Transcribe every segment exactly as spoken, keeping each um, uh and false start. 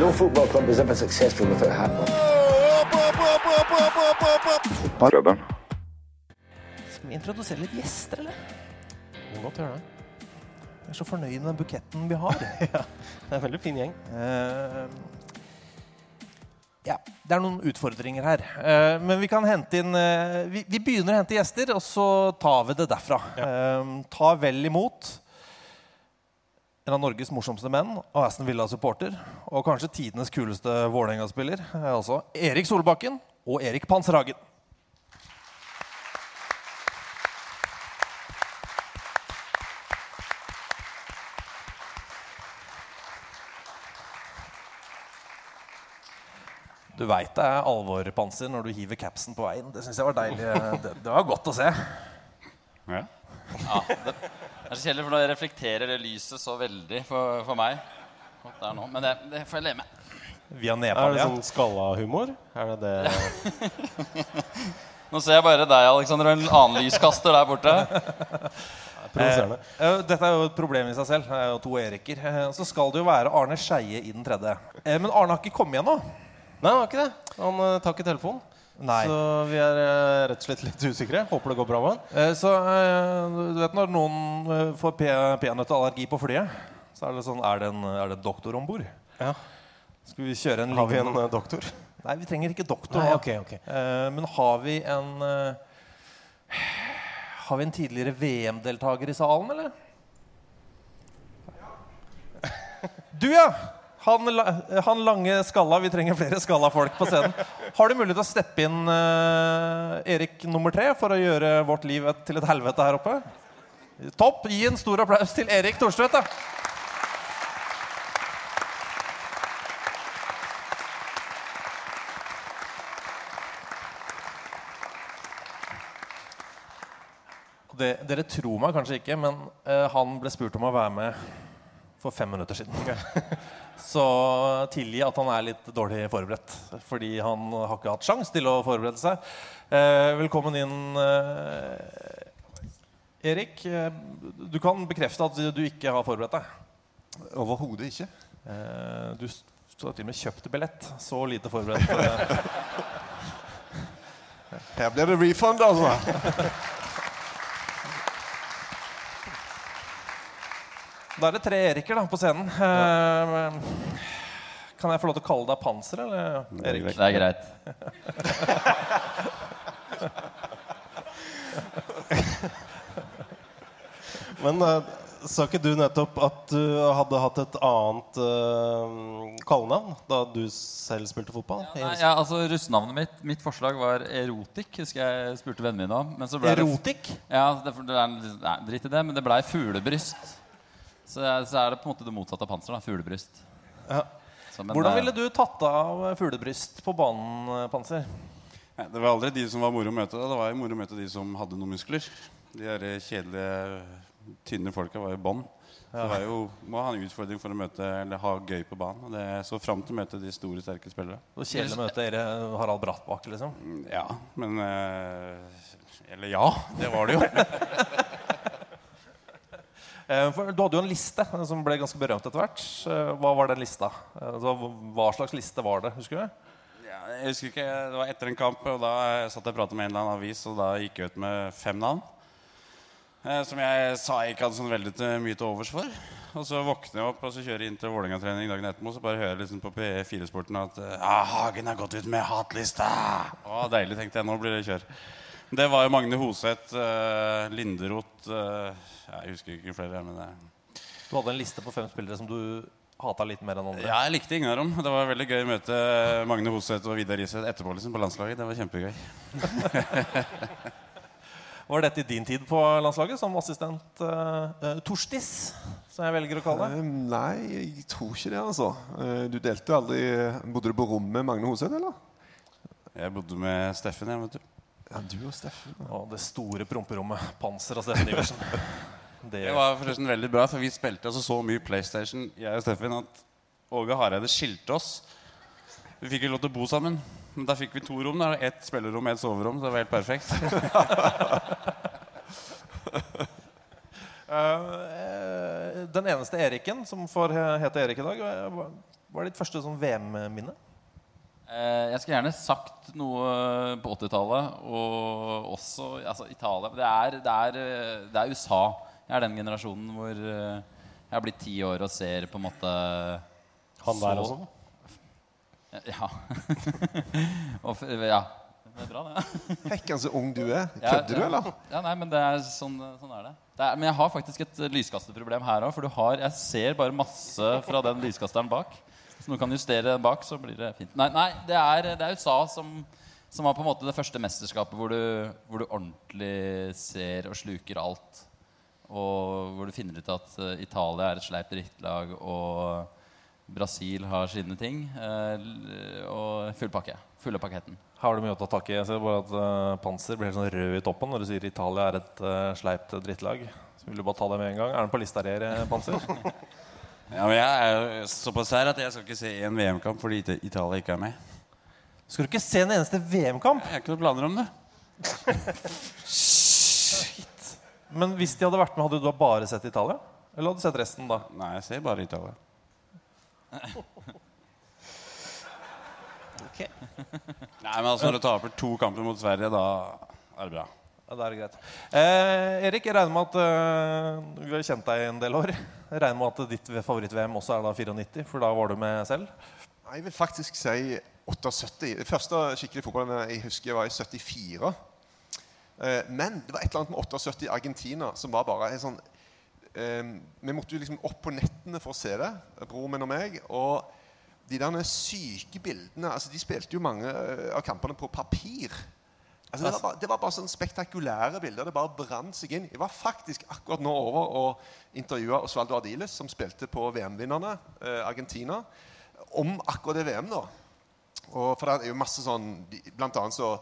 No football club is ever successful without handball. Fotballklubben. Skal vi introdusere litt gjester, eller? Må godt gjøre det. Jeg er så fornøyd med den buketten vi har. Ja, det er en veldig fin gjeng. Ja, det er noen utfordringer her. Men vi kan hente inn... Vi, vi begynner å hente gjester, og så tar vi det derfra. Ja. Ta vel imot... En av Norges morsomste menn, og Aston Villa-supporter, og kanskje tidenes kuleste Vålinga-spiller, er altså Erik Solbakken og Erik Panserhagen. Du vet det er alvor, Panser, når du hiver kapsen på veien. Det synes jeg var deilig. Det, det var godt å se. Ja. Ja, det... Det er så kjedelig, for det reflekterer det lyset så veldig for, for meg. Det er nå, men det, det får jeg leve med. Via Nepal, ja. Er det sånn skalla-humor? Er det det? Nå ser jeg bare deg, Alexander, en annen lyskaster der borte. Provoserende. Eh, dette er jo et problem i seg selv. Det er jo to Eriker. Så skal det jo være Arne Scheie i den tredje. Eh, men Arne har ikke kommet igjen nå. Nei, han har ikke det. Han uh, tar ikke telefonen. Nei. Så vi er eh, rett og slett litt usikre. Håper det går bra med han. Eh, så eh, du vet når noen eh, får peanøtteallergi på flyet, så er det sånn, er det en, er det en doktor ombord? Ja. Skal vi kjøre en... Har vi en, en doktor? Nei, vi trenger ikke doktor. Nei, okay, okay. Eh, men har vi en... Eh, har vi en tidligere V M-deltaker i salen, eller? Ja. Du, ja! Han, han lange skalla, vi trenger flere skalla folk på scenen. Har du mulighet til å steppe inn uh, Erik nummer tre for å gjøre vårt liv et, til et helvete her oppe? Topp, gi en stor applaus til Erik Torsströter. Det, dere tror meg kanskje ikke, men uh, han ble spurt om å være med for fem minutter siden. Så tilgi at han er litt dårlig forberedt, fordi han har ikke hatt sjans til å forberede seg. Eh, velkommen inn, eh, Erik. Du kan bekrefte at du ikke har forberedt deg. Overhodet ikke. Eh, du stod til og med kjøpt billett, så lite forberedt. Her blir det refund, altså. Da er det tre Eriker da, på scenen. Ja. Kan jeg få lov til å kalle deg Panser, eller Erik? Det er greit. Men uh, sa ikke du nettopp at du hadde hatt et annet uh, kallenavn da du selv spilte fotball? Ja, nei, ja, altså russnavnet mitt, mitt forslag var Erotik, husker jeg spurte vennen min om. Men så ble Erotik? Det, ja, det, det er, nei, dritt i det, men det ble Fuglebryst. Så er det på en måte det motsatte av Panser, da, fuglebryst. Ja. Hvordan ville du tatt av fuglebryst på banen, Panser? Nei, det var aldri de som var moro å møte. Det var moro å møte de som hadde noen muskler. De der kjedelige, tynne folka var i bånd. Det var jo, må ha en utfordring for å møte, eller ha gøy på banen. Og det er så frem til å møte de store, sterke spillere. Og kjedelig å møte Erik Harald Brattbakk, liksom? Ja, men... Eller ja, det var det jo. For du hadde jo en liste som ble ganske berømt etter hvert. Hva var den lista? Hva slags liste var det, husker du? Ja, jeg husker ikke, det var efter en kamp, og da satt jeg og pratet med en eller annen avis, og da gikk jeg ut med fem navn, som jeg sa ikke hadde sånn veldig mye til overs for. Og så våkner jeg opp, og så kjører jeg inn til Vålinga-trening dagen etterpå, og så bare hører jeg liksom på P fire-sporten at «Ja, Hagen har gått ut med hatlista!» Å, deilig, tenkte jeg, nå blir det kjør. Det var jo Magne Hoseth, Linderoth, jeg husker ikke flere, men det... Du hadde en liste på fem spillere som du... hatet litt mer enn andre. Ja, jeg likte ingen av dem. Det var veldig gøy å møte Magne Hoseth og Vidar Iseth etterpå liksom, på landslaget. Det var kjempegøy. Var dette i din tid på landslaget som assistent uh, Torstis, som jeg velger å kalle det? Uh, nei, jeg tror ikke det, altså. Uh, du delte aldri... Bodde du på rom med Magne Hoseth, eller? Jeg bodde med Steffen, jeg, vet du. Ja, du og Steffen. Ja, det store promperommet. Panser og Steffen Iversen. Det var forresten veldig bra, for vi spilte altså så mye Playstation, jeg og Steffen, at Åge Harald skilte oss. Vi fikk jo lov til å bo sammen, men da fikk vi to rom, da. Et spillerom, et soverom, så det var helt perfekt. Den eneste Eriken, som får hete Erik i dag, var ditt første sånn VM-minne? Jeg skulle gjerne sagt noe på åttitallet, og også altså, Italia. Det er, det er, det er USA. Jeg er den generasjonen hvor jeg har blitt ti år og ser på en måte han der også. Ja. og, ja. Det er bra det. Hekken så ung du er. Kødder du eller? Ja, nei, men det er sånn, sånn er det. Det er, men jeg har faktisk et lyskasteproblem her også, for du har, jeg ser bare masse fra den lyskasteren bak. Så nå kan justere den bak, så blir det fint. Nei, nei det, er, det er USA som, som var på en måte det første mesterskapet hvor du, hvor du ordentlig ser og sluker alt. Og hvor du finner ut at Italia er et sleipt drittlag og Brasil har sine ting og full pakke, full av paketten. Har du mye å takke? Jeg ser bare at Panser blir helt sånn rød i toppen når du sier Italia er et sleipt drittlag. Så vil du bare ta det med en gang. Er den på lista her, Panser? Ja, men jeg er såpass her at jeg skal ikke se en VM-kamp fordi Italia ikke er med. Skal du ikke se en eneste VM-kamp? Jeg har ikke noen planer om det. Shit! Men hvis de hadde vært med, hadde du da bare sett Italia? Eller hadde du sett resten da? Nei, jeg ser bare Italia. Ok. Nei, men altså når du taper to kamper mot Sverige, da er det bra. Ja, da er det greit. Eh, Erik, jeg regner med at uh, vi har kjent deg en del år. Jeg regner med at ditt favoritt-VM også er da nittifire, for da var du med selv. Nei, jeg vil faktisk si syttiåtte. Det første skikkelig fotballet jeg husker var i syttifire. Men det var et eller annet med syttiåtte i Argentina som var bare en sånn um, vi måtte jo liksom opp på nettene for å se det, broren min og meg, og de der syke bildene, altså de spilte jo mange av kampene på papir. Altså det var bare, det var bare sånn spektakulære bilder, det bare brant seg inn. Jeg var faktisk akkurat nå over og intervjuet Oswald Ardiles, som spilte på V M-vinnerne, eh, Argentina, om akkurat det V M da. Og for det er jo masse sånn, blant annet så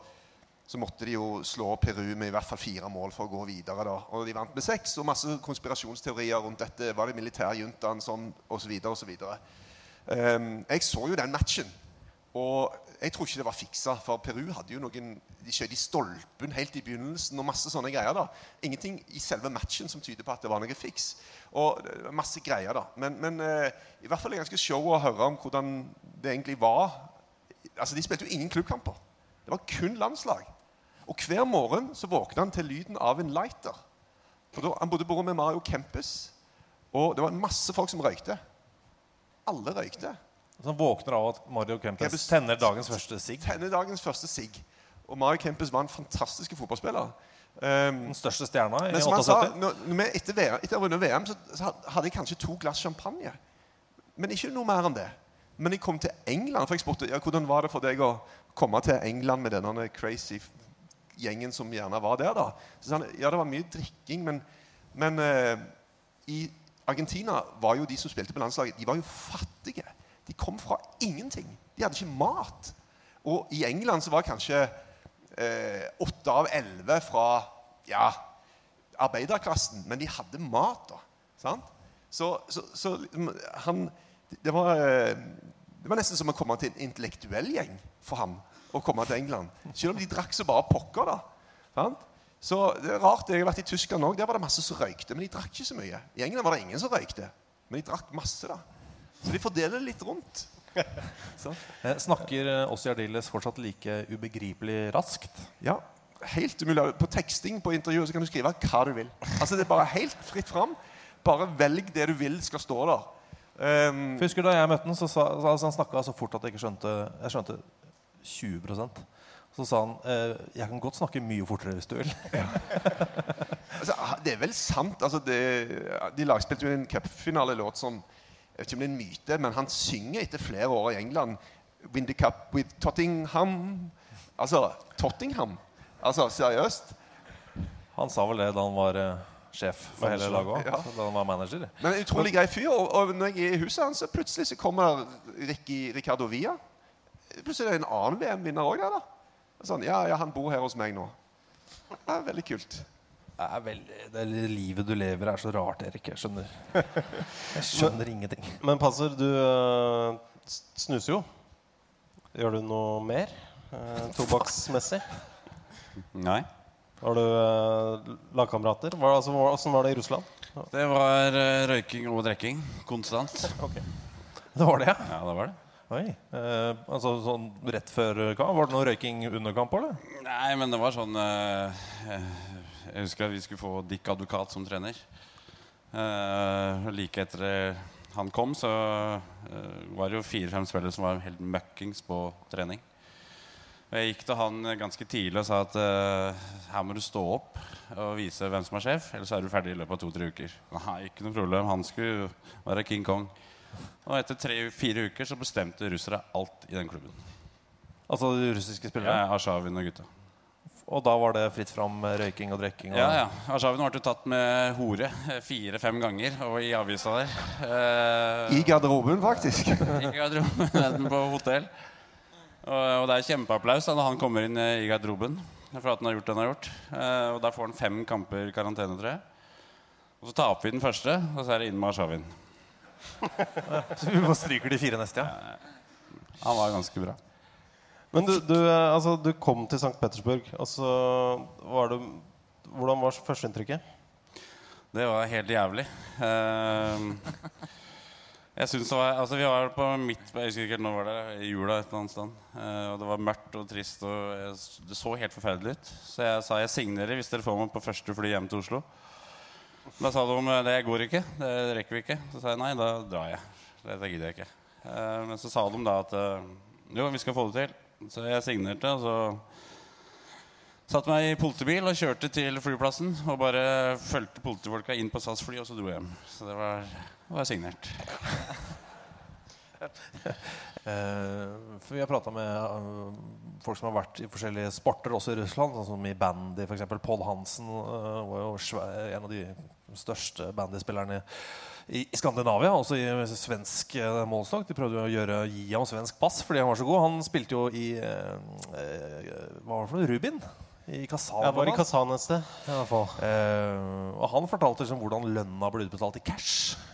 så måtte de jo slå Peru med i hvert fall fire mål for å gå videre da. Og de vant med seks, og masse konspirasjonsteorier rundt dette. Var det militærjuntan som, og så videre, og så videre. Um, jeg så jo den matchen, og jeg tror ikke det var fiksa, for Peru hadde jo noen, de skjød i stolpen helt i begynnelsen, og masse sånne greier da. Ingenting i selve matchen som tyder på at det var noe fiks, og masse greier da. Men, men uh, i hvert fall er det ganske show å høre om hvordan det egentlig var. Altså, de spilte jo ingen klubbkamper. Det var kun landslag. Og hver morgen så våkna han til lyden av en lighter. For da, han bodde på med Mario Kempes, og det var en masse folk som røykte. Alle røykte. Så han våkner av at Mario Kempes, Kempes tenner dagens første sig. Tenner dagens første sig. Og Mario Kempes var en fantastisk fotballspiller. Um, den største stjerna i åttiåtte. Etter, etter å runde V M så, så hadde jeg kanskje to glass champagne. Men ikke noe mer enn det. Men jeg kom til England, for jeg spurte, ja, hvordan var det for deg å komme til England med denne crazy gjengen som gjerne var der da? Så han, ja, det var mye drikking, men, men uh, i Argentina var jo de som spilte på landslaget, de var jo fattige. De kom fra ingenting. De hadde ikke mat. Og i England så var kanskje åtte uh, av elleve fra, ja, arbeiderklassen, men de hadde mat da, sant? Så, så, så han... Det var, det var nesten som å komme til en intellektuell gjeng for ham å komme til England. Selv om de drakk så bare pokker da. Så det er rart, jeg har vært i Tyskland også, der var det masse som røykte, men de drakk ikke så mye. I England var det ingen som røykte, men de drakk masse da. Så de fordeler litt rundt. Snakker Oswald Ardiles fortsatt like ubegripelig raskt? Ja, helt umulig. På texting på intervjuer så kan du skrive hva du vil. Altså det er bare helt fritt fram. Bare velg det du vil skal stå der. Um, For husker da jeg møtte han så sa, altså han snakket så fort at jeg ikke skjønte jeg skjønte tjue prosent så sa han eh, jeg kan godt snakke mye fortere hvis du vil ja. altså, det er vel sant altså, det, de lagspilte jo en cupfinale låt som jeg vet ikke om det er en myte men han synger etter flere år i England win the cup with Tottenham altså Tottenham altså seriøst han sa vel det da han var eh, chef för hela laget ja. Så han var manager. Men utrolig grei fyr och när jag är i huset han så plötsligt så kommer Ricky Ricardo Villa. Plötsligt en annan V M-vinnare också där. Sån ja ja han bor här hos mig nu. Det är väldigt kul. Det är väl det livet du lever är så rart Erik, jag skjønner. Jag skjønner ingenting. Men passer du snuser jo. Gör du något mer? Tobaksmässigt? Nej. Har du eh, lagkamrater? Var, altså, var, hvordan var det i Russland? Det var eh, røyking og drekking, konstant. Okay. Det var det, ja? Ja, det var det. Oi. Eh, altså, sånn rett før kamp? Var det noe røyking under kamp, eller? Nei, men det var sånn... Eh, jeg husker at vi skulle få Dick Advokat som trener. Eh, like etter han kom, så eh, var det jo fire-fem spillere som var helt møkkings på trening. Jeg gikk til han ganske tidlig og sa at uh, her må du stå opp og vise hvem som er sjef, ellers er du ferdig i løpet av to-tre uker. Nei, ikke noe problem, han skulle være King Kong. Og etter tre-fire uker så bestemte russere alt i den klubben. Altså de russiske spillere? Ja, Arshavin og gutta. Og da var det fritt fram røyking og drekking? Og... Ja, ja. Arshavin ble tatt med hore fire-fem ganger og i avisa der. Uh, I garderoben faktisk? I garderoben på hotell. Og det er kjempeapplaus da han kommer inn i garderoben for at han har gjort det han har gjort. Og der får han fem kamper karantene, tror jeg. Og så taper vi den første, og så er det inn med Arshavin. Så vi må stryke de fire neste, ja? Ja. Han var ganske bra. Men du, du, altså, du kom til Sankt Petersburg, og så var du... Hvordan var førsteinntrykket? Det var helt jævlig. Uh, Jeg synes det var, altså vi var på midt, jeg husker ikke helt når var det, i jula et eller annet sted. Og det var mørkt og trist, og jeg, det så helt forferdelig ut. Så jeg sa, jeg signerer hvis dere får meg på første fly hjem til Oslo. Da sa de om, det går ikke, det rekker vi ikke. Så sa jeg, nei, da drar jeg. Det, det gidder jeg ikke. Men så sa de da at, jo, vi skal få det til. Så jeg signerte, og så satt meg i politibil og kjørte til flyplassen, og bare følte politifolka inn på S A S fly, og så dro jeg hjem. Så det var... Det var signert. For vi har pratet med folk som har vært i forskjellige sporter også i Russland, sånn som i bandy for eksempel. Paul Hansen var jo en av de største bandyspillerne i Skandinavia, også i svensk målslag. De prøvde å gjøre, gi ham svensk pass fordi han var så god. Han spilte jo i, hva var det for noe, Rubin? I Kazan. Ja, var i Kazan et sted, i hvert fall. Og han fortalte liksom hvordan lønna ble utbetalt i cash.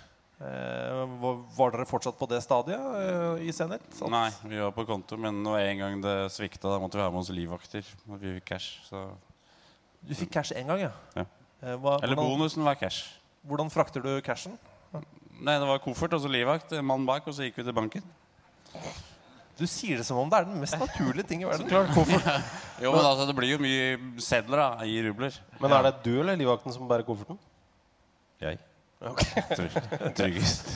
Var dere fortsatt på det stadiet i Senhet? Sånn? Nei, vi var på konto, men når en gang det sviktet, da måtte vi ha med oss livvakter. Vi fikk cash, så... Du fikk cash en gang, ja? Ja. Hva, Eller hvordan, bonusen var cash. Hvordan frakter du cashen? Nei, det var koffert, og så livvakt, mann bak, og så gikk vi til banken. Du sier det som om det er den mest naturlige ting i verden. Klart, koffert. Jo, men altså, det blir jo mye sedler da, i rubler. Men er det du eller livvakten som bærer kofferten? Jeg. Okay. Tryggest.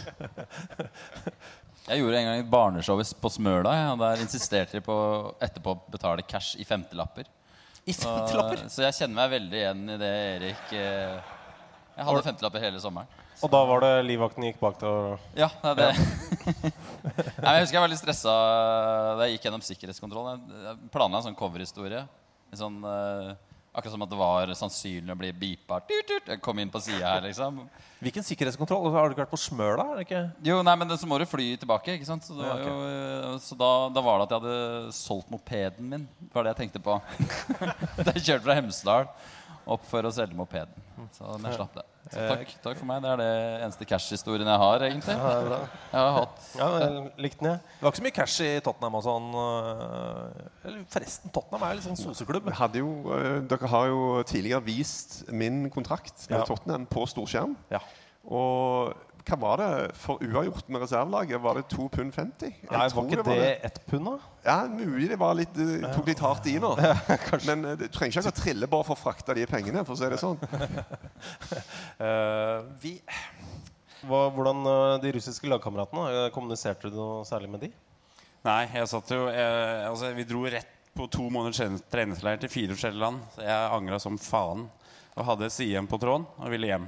Jeg gjorde en gang et barneshow på Smøla, ja, og der insisterte de på etterpå å betale cash i femtelapper. I femtelapper? Så, så jeg kjenner meg veldig igjen i det, Erik. Jeg hadde femtelapper hele sommeren. Og da var det livvakten gikk bak til å... Ja, det. Nei, jeg husker jeg var litt stresset da jeg gikk gjennom sikkerhetskontrollen. Jeg planla en sånn coverhistorie. En sånn... Akkurat som at det var sannsynlig å bli beepet. Jeg kom inn på siden her, liksom. Hvilken sikkerhetskontroll? Har du ikke vært på Smøla, er det ikke? Jo, nei, men så må du fly tilbake, ikke sant? Så, det var jo, så da, da var det at jeg hadde solgt mopeden min. Det var det jeg tenkte på. Da jeg kjørte fra Hemsedal opp for å selge mopeden. Så jeg slapp det. Så takk, takk for meg. Det er det eneste cash-historien jeg har, egentlig. Ja, det er bra. Jeg har hatt. Ja, men likte den, ja. Det var ikke så mye cash i Tottenham og sånn. Eller forresten, Tottenham er jo liksom en soseklubb. Hadde jo, dere har jo tidligere vist min kontrakt med ja. Tottenham på storskjerm. Ja. Og Hva var det for uavgjort med reservelaget? Var det to pund femti? Jeg Nei, var ikke det, det ett pund da? Ja, mulig det var litt, det tok litt hardt i nå. Men du trenger ikke å trille bare for å frakte de pengene, for å si det sånn. uh, vi... Hva, hvordan de russiske lagkameratene, kommuniserte du noe særlig med de? Nei, jeg satt jo, jeg, altså vi dro rett på to måneder treningsleir til fire forskjellige land. Jeg angret som faen, og hadde C M på tråden, og ville hjem.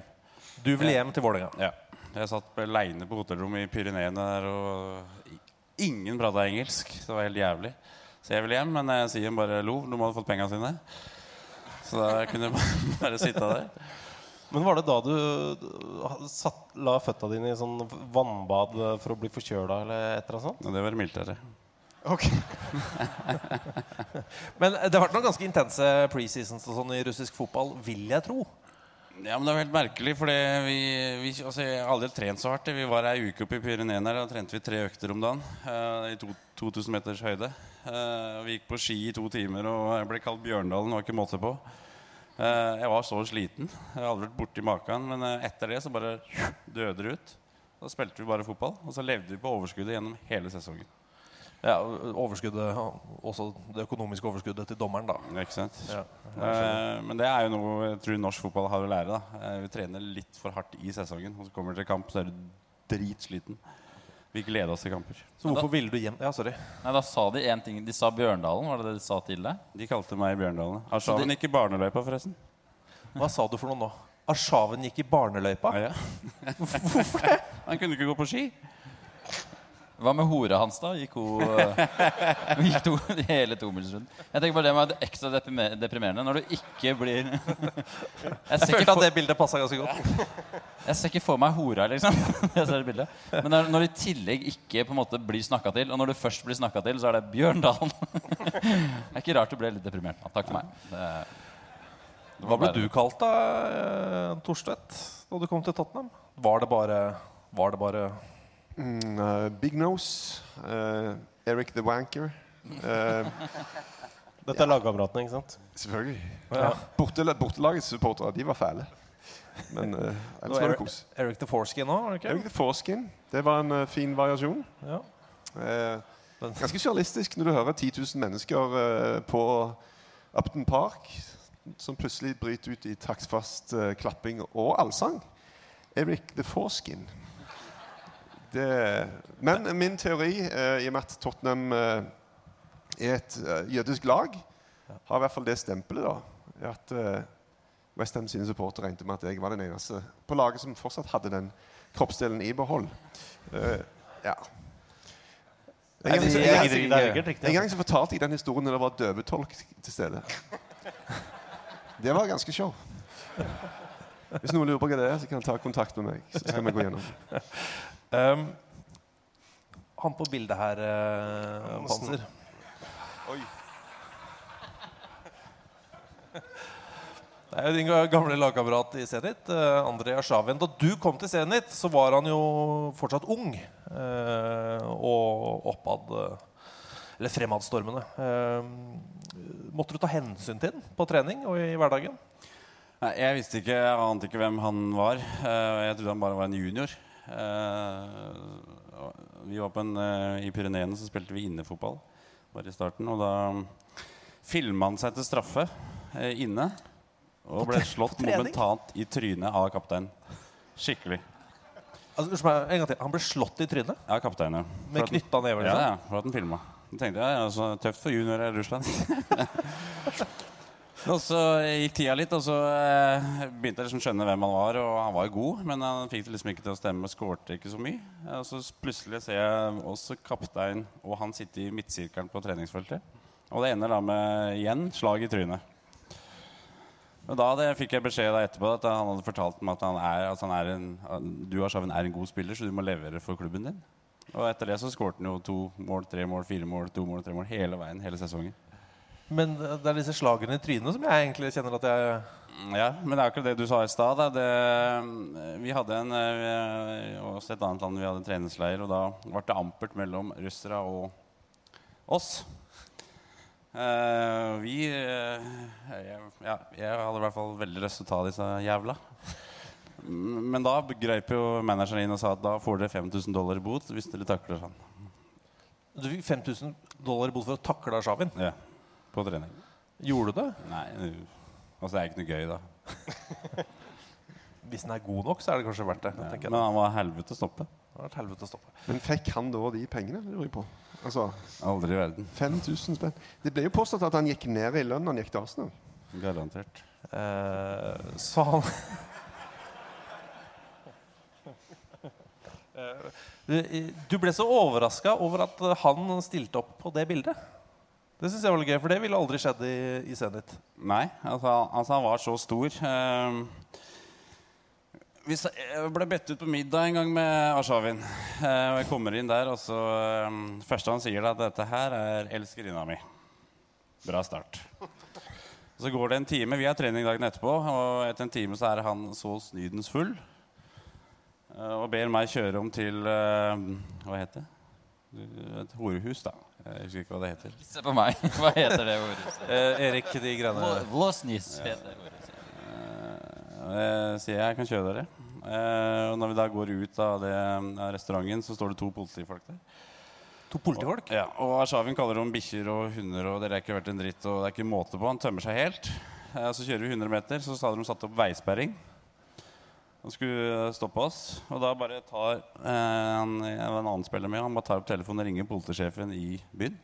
Du ville hjem til Vålinga? Ja. Jeg satt alene på hotellrommet i Pyreneene der, og ingen pratet engelsk. Det var helt jævlig. Så jeg ville hjem, men jeg sier bare lo, de hadde fått pengene sine. Så da kunne jeg bare sitte der. Men var det da du satt, la føttene dine i sånn vannbad for å bli forkjølet eller et eller annet sånt? Ja, det var mildere. Ok. Men det har vært noen ganske intense pre-seasons og sånn i russisk fotball, vil jeg tro. Ja, men det var helt merkelig, fordi vi, vi altså, jeg har aldri trent så hardt. Vi var en uke oppe i Pyreneene her, da trente vi tre økter om dagen, uh, i to, to tusen meters høyde. Uh, vi gikk på ski i to timer, og jeg ble kalt Bjørndalen, var ikke måte på. Uh, jeg var så sliten, jeg hadde aldri vært borte i maken, men uh, etter det så bare døde det ut. Da spilte vi bare fotball, og så levde vi på overskuddet gjennom hele sesongen. Ja, overskuddet, også det økonomiske overskuddet til dommeren da. Ikke sant? Ja, eh, men det er jo noe jeg tror norsk fotball har å lære da. Eh, vi trener litt for hardt i sesongen, og så kommer det til kamp, så er det dritsliten. Vi gleder oss til kamper. Så hvorfor ville du hjem? Ja, sorry. Nei, da sa de en ting. De sa Bjørndalen, var det det de sa til deg? De kalte meg Bjørndalen. Arshavin gikk i barneløypa forresten. Hva sa du for noe nå? Arshavin gikk i barneløypa? Ja, ja. Hvorfor det? Han kunne ikke gå på ski. Hva med hora hans da? Gikk hun gikk to, hele to minutter. Jeg tenker bare det med ekstra deprimerende når du ikke blir Jeg, jeg følte for... at det bildet passet ganske godt. Jeg ser ikke for meg hora liksom. Jeg ser det bildet. Men når, når du i tillegg ikke på en måte blir snakket til, og når du først blir snakket til, så er det Bjørndalen. Det er ikke rart du ble litt deprimert. Takk for meg. Det, det Hva ble bare... du kalt da, Torsstvedt, da du kom til Tottenham? Var det bare... Var det bare Mm, uh, Big Nose, uh, Eric the Wanker. Uh, Dette er lagkameratene, ikke sant? Selvfølgelig. Ja. Bortel- bortelagets supportere, de var fæle. Men uh, ellers var det kos. Eric the Foreskin nå, var det ikke? Eric the Foreskin, det var en uh, fin variasjon. Ja. Uh, ganske surrealistisk når du hører ti tusen mennesker uh, på Upton Park, som plutselig bryter ut i taktfast uh, klapping og allsang. Eric the Foreskin. Det, men min teori, eh, i og med at Tottenham eh, er et eh, jødisk lag, har i hvert fall det stempelet da, at eh, West Ham sine supporter regnet med at jeg var den eneste på laget som fortsatt hadde den kroppsdelen i behold. Eh, ja. En gang, så, en, gang, en gang så fortalte jeg den historien når det var døvetolk til stede. Det var ganske show. Hvis noen lurer på hva det er, så kan han ta kontakt med meg, så skal vi gå gjennom. Um, han på bildet her, uh, Panser. Oi. Det er jo din gamle lagkamerat i Zenit, uh, André Arshavin. Da du kom til Zenit, så var han jo fortsatt ung uh, og oppad uh, eller fremadstormende. Uh, måtte du ta hensyn til den på trening og i hverdagen? Nei, jeg visste ikke, jeg ante ikke hvem han var. Uh, jeg trodde han bare var en junior. Uh, vi var på en, uh, i Pyreneene så spilte vi innefotball bare i starten, og da filmet han seg til straffe uh, inne og ble slått momentant i trynet av kapteinen. Skikkelig. Altså, en gang til, han ble slått i trynet? Ja, kapteinen, ja. Med knytta never? Ja, ja, for at han filmet. Jeg tenkte, ja, altså, tøft for junior i Russland. Og så gikk tida litt, og så begynte jeg liksom å skjønne hvem han var, og han var jo god, men han fikk det liksom ikke til å stemme, skårte ikke så mye. Og så plutselig ser jeg også kaptein, og han sitter i midtsirkelen på treningsfeltet. Og det ender da med, igjen, slag i trynet. Og da det, fikk jeg beskjed da etterpå at han hadde fortalt meg at han er, at han er en, du Arshavin er en god spiller, så du må levere for klubben din. Og etter det så skårte han jo to mål, tre mål, fire mål, to mål, tre mål, hele veien, hele sesongen. Men det er disse slagene i trynet som jeg egentlig kjenner at jeg... Ja, men det er akkurat det du sa i stad. Det, vi hadde en, også et annet land vi hadde en treningsleir, og da ble det ampert mellom russere og oss. Uh, vi... Uh, jeg, ja, jeg hadde i hvert fall veldig lyst til å ta disse jævla. Men da greip jo manageren inn og sa at da får dere fem tusen dollar i bot hvis dere takler han. Du fikk fem tusen dollar i bot for å takle Arshavin? Ja, på trening. Gjorde du det? Nei, altså det er ikke noe gøy da. Hvis den er god nok, så er det kanskje verdt det. Ja, men han var helvete å stoppe. Han var helvete å stoppe. Men fikk han da de pengene? Det var på. Altså, aldri i verden. fem tusen spenn. Det ble jo påstått at han gikk ned i lønn, han gikk til Arsenal. Garantert. Eh, så han... Du ble så overrasket over at han stilte opp på det bildet. Det synes jeg var gøy, for det ville aldri skjedd i, i Zenit. Nei, altså, altså han var så stor... Eh, Jeg ble bedt ut på middag en gang med Arshavin. Og jeg kommer inn der, og så første han sier da, at dette her er elskerinna mi. Bra start. Så går det en time, vi har trening dagen etterpå, og etter en time så er han så snydens full. Og ber meg kjøre om til, hva heter det? Et horehus da. Jeg husker ikke hva det heter. Se på meg, hva heter det horehuset? Erik, de grønne... Våsnys heter det. Jeg sier jeg kan kjøre dere. Og når vi da går ut av, det, av restauranten, så står det to politifolk der. To politifolk? Og, ja, og Arshavin kaller om bikkjer og hunder, og det er ikke vært en dritt, og det er ikke måte på, han tømmer seg helt. Så kjører vi hundre meter, så sa de satt opp veisperring. Han skulle stoppe oss, og da bare tar en, en annen spiller med, han bare tar opp telefonen og ringer politisjefen i byen.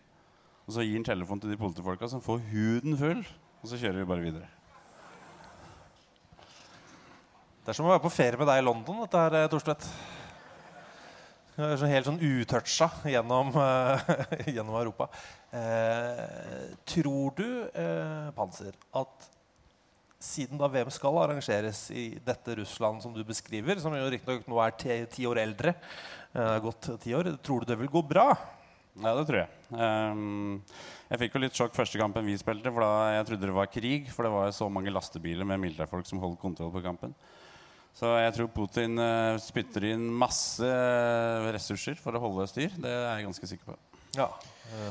Og så gir han telefon til de politifolka som får huden full, og så kjører vi bare videre. Det er som å være på ferie med deg i London, dette her, Torsstvedt. Du er så helt sånn utørtsa gjennom, gjennom Europa. Eh, tror du, eh, Panser, at siden da V M skal arrangeres i dette Russland som du beskriver, som jo riktig nok nå er ti, ti år eldre, eh, gått ti år, tror du det vil gå bra? Ja, det tror jeg. Um, jeg fikk jo litt sjokk første kampen vi spilte, for da jeg trodde det var krig, for det var så mange lastebiler med militærfolk som holdt kontroll på kampen. Så jeg tror Putin uh, spytter inn masse ressurser for å holde styr. Det er jeg ganske sikker på. Ja. Uh.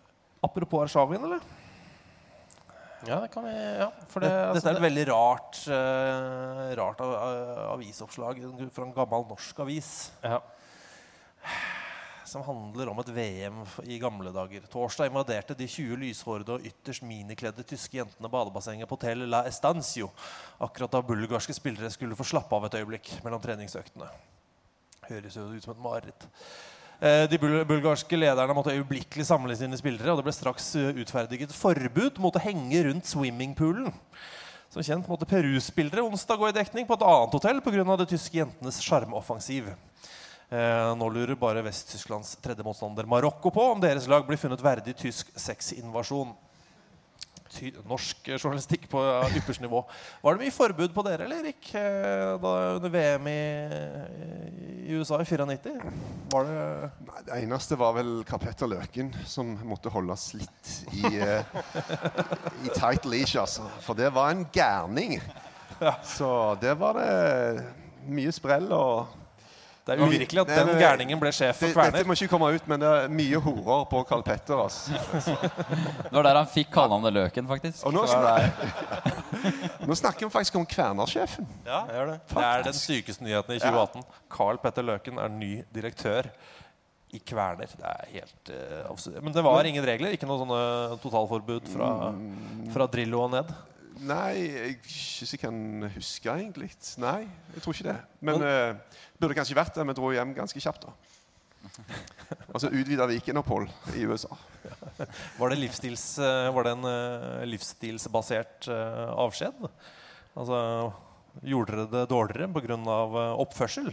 Apropos Arshavin, eller? Ja, det kan vi, ja. For det, det, altså, dette er et veldig rart, uh, rart av, uh, avisoppslag fra en gammel norsk avis. Ja. Som handler om et V M i gamle dager. Torsdag invaderte de tjue lyshårede og ytterst minikledde tyske jentene badebassenget på Hotel La Estancia. Akkurat da bulgarske spillere skulle få slappe av et øyeblikk mellom treningsøktene. Høres jo ut som et mareritt. De bulgarske lederne måtte øyeblikkelig samle sine spillere, og det ble straks utferdiget forbud mot å henge rundt swimmingpoolen. Som kjent måtte Peru-spillere onsdag gå I dekning på et annet hotell på grunn av det tyske jentenes sjarmoffensiv. Eh, nå lurer bare Vest-Tysklands tredje motstander Marokko på om deres lag blir funnet verdig tysk sexinvasjon. Ty- norsk journalistikk på ja, yppersnivå. Var det mye forbud på dere, eller Erik? Da under VM I, I USA I nittifire? Var det... Nei, det eneste var vel Karpetter Løken som måtte holdes litt I, I tight leash, altså. For det var en gærning. Ja. Så det var det mye sprell og... Det er uvirkelig at den gærningen ble sjef for Kverner. Dette må ikke komme ut, men det er mye horer på Karl Petter, altså. Det var der han fikk kallenavnet Løken, faktisk. Og nå, nå snakker vi faktisk om Kverner-sjefen. Ja, jeg gjør det. Faktisk. Det er den sykeste nyheten I tjue atten. Karl Petter Løken er ny direktør I Kverner. Det er helt uh, absurd. Men det var ingen regler? Ikke noe sånne totalforbud fra, fra Drillo og ned? Nej, jeg synes jeg kan huske egentlig. Nej, jeg tror ikke det. Men øh, burde kanskje vært det, men dro hjem ganske kjapt da. Altså utvidet vikenopphold I USA. Var det, livsstils, var det en livsstilsbasert avskjed? Altså, gjorde dere det dårligere på grunn av oppførsel?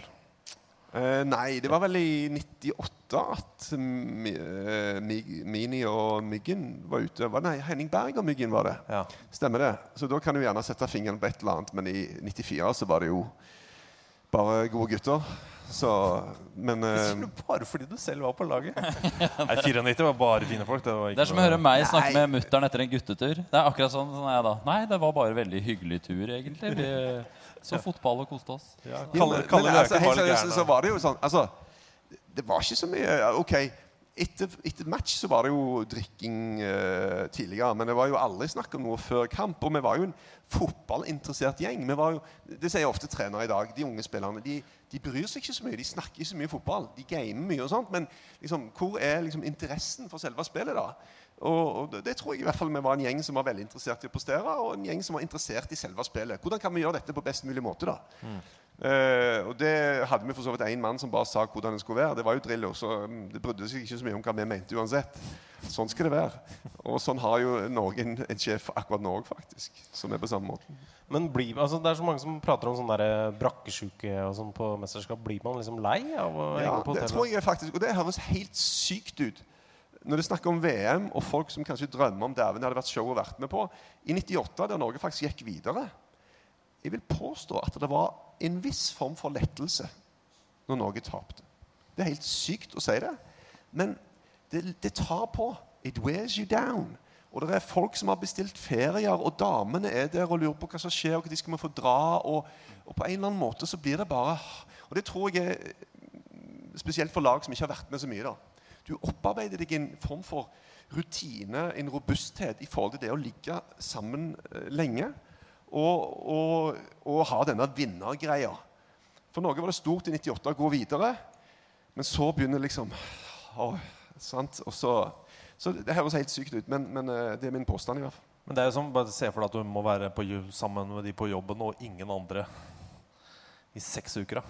Uh, nei, det var vel I nittiåtte at mi, uh, Mini og Myggen var ute. Nei, Henning Berg og Myggen var det. Ja. Stemmer det? Så da kan du gjerne sette fingeren på et eller annet, men I nittifire så var det jo bare gode gutter. Så, men... Uh, det skulle bare fordi du selv var på laget. Nei, nittifire var bare fine folk. Det, det er som å høre meg snakke med mutteren etter en guttetur. Det er akkurat sånn, sånn er jeg da. Nei, det var bare veldig hyggelig tur egentlig. Vi... Så fotball og koste oss. Ja, kaller, kaller men, altså, helt seriøst så var det jo sånn, altså, det var ikke så mye, ok, etter, etter match så var det jo drikking uh, tidligere, men det var jo aldri snakk om noe før kamp, og vi var jo en fotballinteressert gjeng. Vi var jo, det sier ofte trenere I dag, de unge spillerne, de, de bryr seg ikke så mye, de snakker ikke så mye fotball, de gamer mye og sånt, men liksom, hvor er liksom, interessen for selve spillet da? Og det tror jeg I hvert fall vi var en gjeng som var veldig interessert I å prestere, og en gjeng som var interessert I selve spillet. Hvordan kan vi gjøre dette på best mulig måte da? Mm. Uh, og det hadde vi for så vidt en mann som bare sa hvordan det skulle være. Det var jo Drillo, så det brydde seg ikke så mye om hva vi mente uansett. Sånn skal det være. Og sånn har jo Norge en, en sjef akkurat nå faktisk, som er på samme måten. Men blir, altså, det er så mange som prater om sånn der brakkesjuke og sånn på mesterskap. Blir man liksom lei av å ja, henge på hotellet? Ja, det tror jeg faktisk, og det høres helt sykt ut. Når det snakker om VM og folk som kanskje drømmer om dæven hadde vært show og vært med på I nittiåtte der Norge faktisk gikk videre jeg vil påstå at det var en viss form for lettelse når Norge tapte det er helt sykt å si det men det, det tar på it wears you down og det er folk som har bestilt ferier og damene er der og lurer på hva som skjer og hva de skal få dra og, og på en eller annen måte så blir det bare og det tror jeg er spesielt for lag som ikke har vært med så mye da Du opparbeider deg en form for rutine, en robusthet I forhold til det å ligge sammen lenge og, og, og ha denne vinnergreia. For Norge var det stort I nittiåtte å gå videre, men så begynner liksom, å, sant, og så, så det høres helt sykt ut, men, men det er min påstand I hvert fall. Men det er jo som, bare se for deg at du må være på, sammen med de på jobben og ingen andre I seks uker.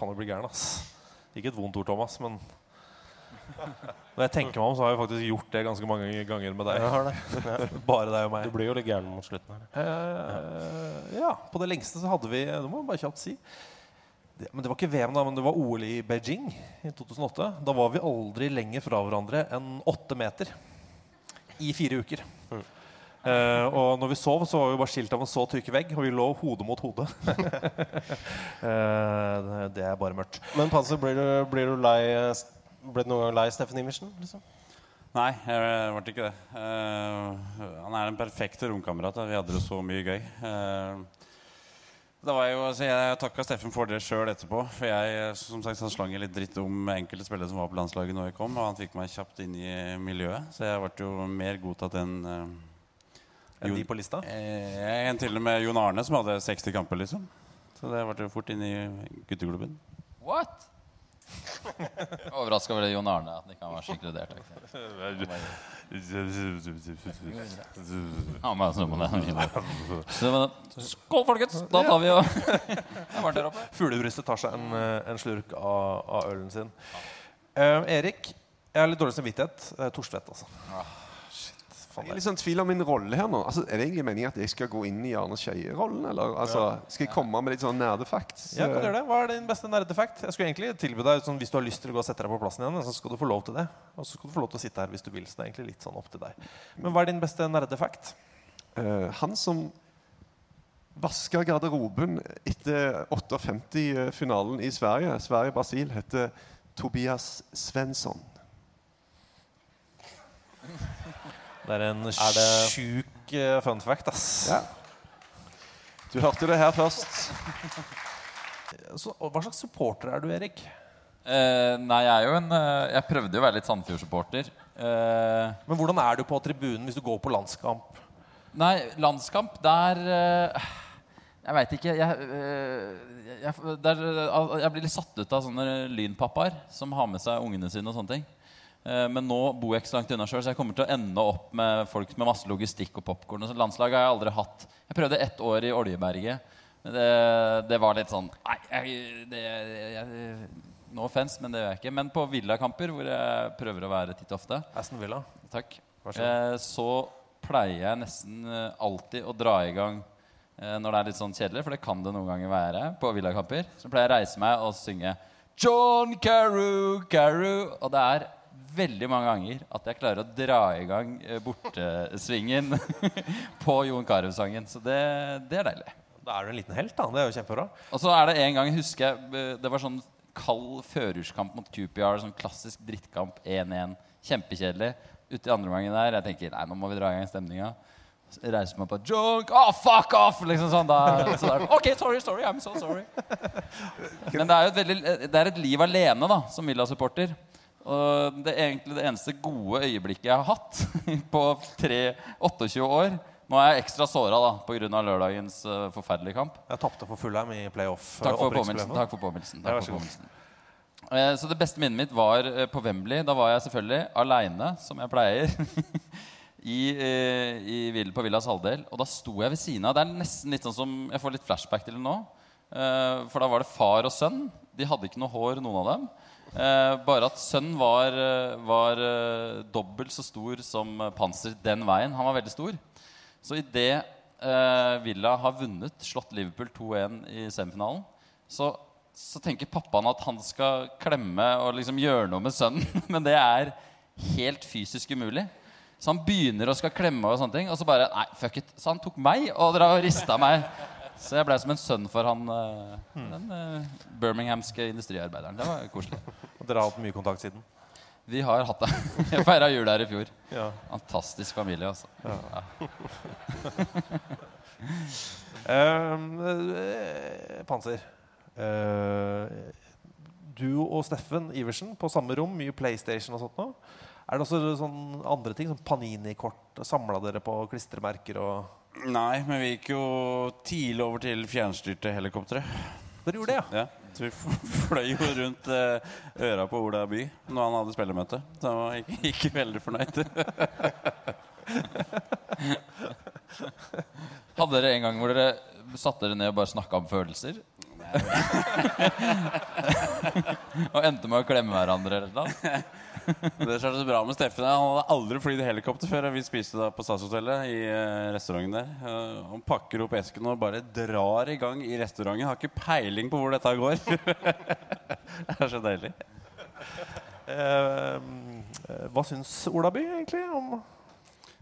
Faen, det blir gæren, ass. Ikke et vondt ord, Thomas, men... Når jeg tenker meg om så har jeg faktisk gjort det ganske mange ganger med deg Bare deg og meg Du blir jo litt gæren mot slutten her eh, Ja, på det lengste så hadde vi Det må jeg bare kjapt si det, Men det var ikke VM da, men det var OL I Beijing I to tusen åtte Da var vi aldri lenger fra hverandre enn åtte meter I fire uker mm. Uh, og når vi sov så var vi bare skilt av en så tykk vegg Og vi lå hodet mot hodet uh, Det er bare mørkt Men Panser, blir du, blir du lei Ble du noen gang lei Steffen Iversen? Liksom? Nei, jeg ble ikke det. Uh, han er den perfekte romkameraten. Vi hadde det så mye gøy. Uh, det var jo, så jeg takket Steffen for det selv etterpå. For jeg, som sagt, han slanget litt dritt om enkelte spillere som var på landslaget når jeg kom. Og han fikk meg kjapt inn I miljøet. Så jeg ble jo mer godtatt enn... Uh, enn de på lista? Uh, enn til og med Jon Arne som hadde seksti kamper, liksom. Så det ble jo fort inn I gutteklubben. What?! Overrasket over det Jon Arne at han ikke var skikkelig der Ja, men sånn Skål folkens, da tar vi jo Fuglebryste tar seg en, en slurk av, av ølen sin Uh, Erik, jag är lite dålig samvittighet, uh, Torsstvedt alltså. Ah, shit. Fan, jag är liksom tvivlar min roll här nu. Alltså är det egentligen meningen att jag ska gå in i Arne Scheie-rollen eller alltså ska jag komma med lite sån närdefakt? Ja, kan göra det. Vad är din bästa närdefakt? Jag skulle egentligen tillbe dig sån, hvis du har lust att gå och sätta dig på platsen igen, så ska du få lov till det. Och så ska du få lov att sitta här, hvis du vill, så det är egentligen lite sån upp till dig. Men vad är din bästa närdefakt? Uh, han som vaskar garderoben efter åtta femtio-finalen i Sverige, Sverige-Brasil, hette Tobias Svensson. Det är en er det... sjuk fun fact, ass. Ja. Du hörte det här först. Så vad slags supporter är er du, Erik? Eh, nej, jag är ju en jag prövade ju vara lite Sandefjord-supporter. Eh... Men hur är er du på tribunen hvis du går på landskamp? Nej, landskamp där eh... Jag vet inte. Jag jag där jag blir satt ut av såna lynpappar som har med sig ungarna sina och sånting. Men nu bor jag inte långt undan själv så jag kommer till att ända upp med folk med massor logistik och popcorn och så landslaget har jag aldrig haft. Jag prövade ett år i Oljeberget. Det, det var lite sån nej det no offense men det är inte men på villakamper hvor jag prövar att vara titt ofta. Aston Villa. Tack. Eh, så plejer jag nästan alltid att dra igång når det er litt sånn kjedelig, for det kan det noen ganger være på villakamper, så pleier jeg å reise meg og synge John Carew, Carew, og det er veldig mange ganger at jeg klarer å dra i gang bortesvingen på John Carew-sangen, så det, det er deilig. Da er du en liten helt da, det er jo kjempebra. Og så er det en gang, husker jeg, det var sånn kald førerskamp mot Q P R, sånn klassisk drittkamp, en-en, kjempekjedelig, ute i andre gangen der, jeg tenker, nei, nå må vi dra i gang stemninga. Reiser meg på junk, oh fuck off liksom sånn da, så der, ok, sorry, sorry, I'm so sorry men det er jo et veldig det er et liv alene da, som Villa-supporter og det er egentlig det eneste gode øyeblikket jeg har hatt på tre, åtteogtjue år nå er jeg ekstra såret da, på grunn av lørdagens uh, forferdelige kamp jeg tappte for Fulham i playoff takk for påminnelsen, takk for påminnelsen, takk for påminnelsen. Uh, så det beste minnet mitt var uh, på Wembley, da var jeg selvfølgelig alene, som jeg pleier I, i, i på Villas halvdel og da stod jeg ved siden av det er nesten litt sånn som jeg får litt flashback til nå uh, for da var det far og sønn de hadde ikke noe hår noen av dem uh, bare at sønn var, var uh, dobbelt så stor som Panser den veien han var veldig stor så I det uh, Villa har vunnet slått Liverpool to-en I semifinalen så, så tenker pappaen at han skal klemme og liksom gjøre noe med sønnen men det er helt fysisk umulig Så han begynner å skal klemme og sånne ting, og så bare, nei, fuck it. Så han tok meg og dra og ristet meg. Så jeg ble som en sønn for han, hmm. den uh, Birminghamske industriarbeideren. Det var koselig. Og dere har hatt mye kontakt siden? Vi har hatt det. Jeg feiret jul her I fjor. Ja. Fantastisk familie, altså. Ja. uh, Panser. Uh, du og Steffen Iversen på samme rom, mye Playstation og sånt nå. Er det også sånn andre ting som Panini-kort samlet dere på klistremerker og Nei, men vi gikk jo tidlig over til fjernstyrte helikoptere. Dere gjorde det, ja? Ja, så vi fløy jo rundt eh, øra på Ola by når han hadde spillemøte. Så han var ikke, ikke veldig fornøyd. Hadde dere en gang hvor dere satte dere ned og bare snakket om følelser? og endte med å klemme hverandre eller noe? Det skjer så bra med Steffen Han hadde aldri flytt helikopter før Vi spiste da på Stadshotellet I restauranten der Han pakker opp esken og bare drar I gang I restauranten Har ikke peiling på hvor dette går Det er så deilig uh, Hva synes Ola By egentlig om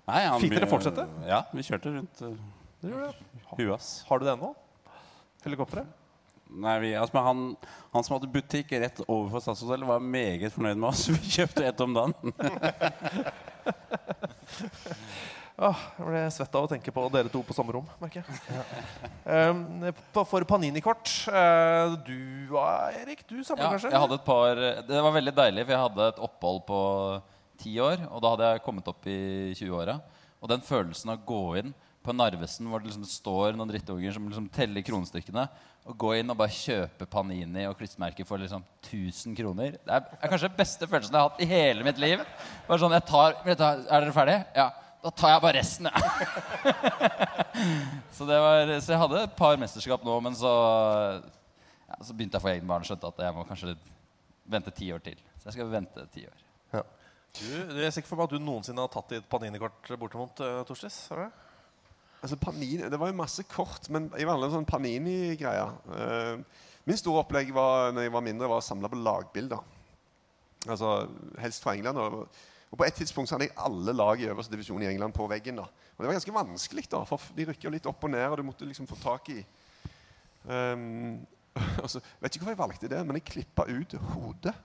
Nei, han Fikk dere fortsette? Ja, vi kjørte rundt Huas Har du det ennå? Helikopteret? Nej, vi, altså, han, han som hade butik rätt överför Stadshotellet var meget fornøyd med oss. Vi köpte ett om dagen. Åh, jag blev svett av att tänka på dere to på samma rum, märker jag. Um, för Panini-kort, uh, du Erik, du samlar ja, kanske? Ja, jag hade ett par, det var väldigt deilig för jag hade ett uppehåll på tio år och då hade jag kommit upp I tjugo-åra och den känslan att gå in på Narvesen var det liksom står någon drittunger som liksom teller kronstyckena och gå in och bara köpa Panini och klistermärken för liksom tusen kronor. Det är er kanske bästa känslan jag har haft I hela mitt liv. Bara sån jag tar är er det färdig? Ja, då tar jag bara resten. Ja. så det var så jag hade ett par mästerskap nu men så ja, så började jag få egen barn skjønte att jag var kanske lite vente ti år til. Så jeg skal vente ti år. Ja. Du, du er sikker på at du noensinne har tatt I et Panini-kort bortimot, Torstis, har du det? Altså, Panini, det var jo masse kort, men jeg var alle sånn Panini-greier. Min store opplegg var, når jeg var mindre, var å samle på lagbilder. Altså, helst fra England. Og på et tidspunkt så hadde jeg alle lag I øverste divisjon I England på veggen da. Og det var ganske vanskelig da, for de rykker jo litt opp og ned, og du måtte liksom få tak I. Um, altså, vet ikke hvorfor jeg valgte det, men jeg klippet ut hodet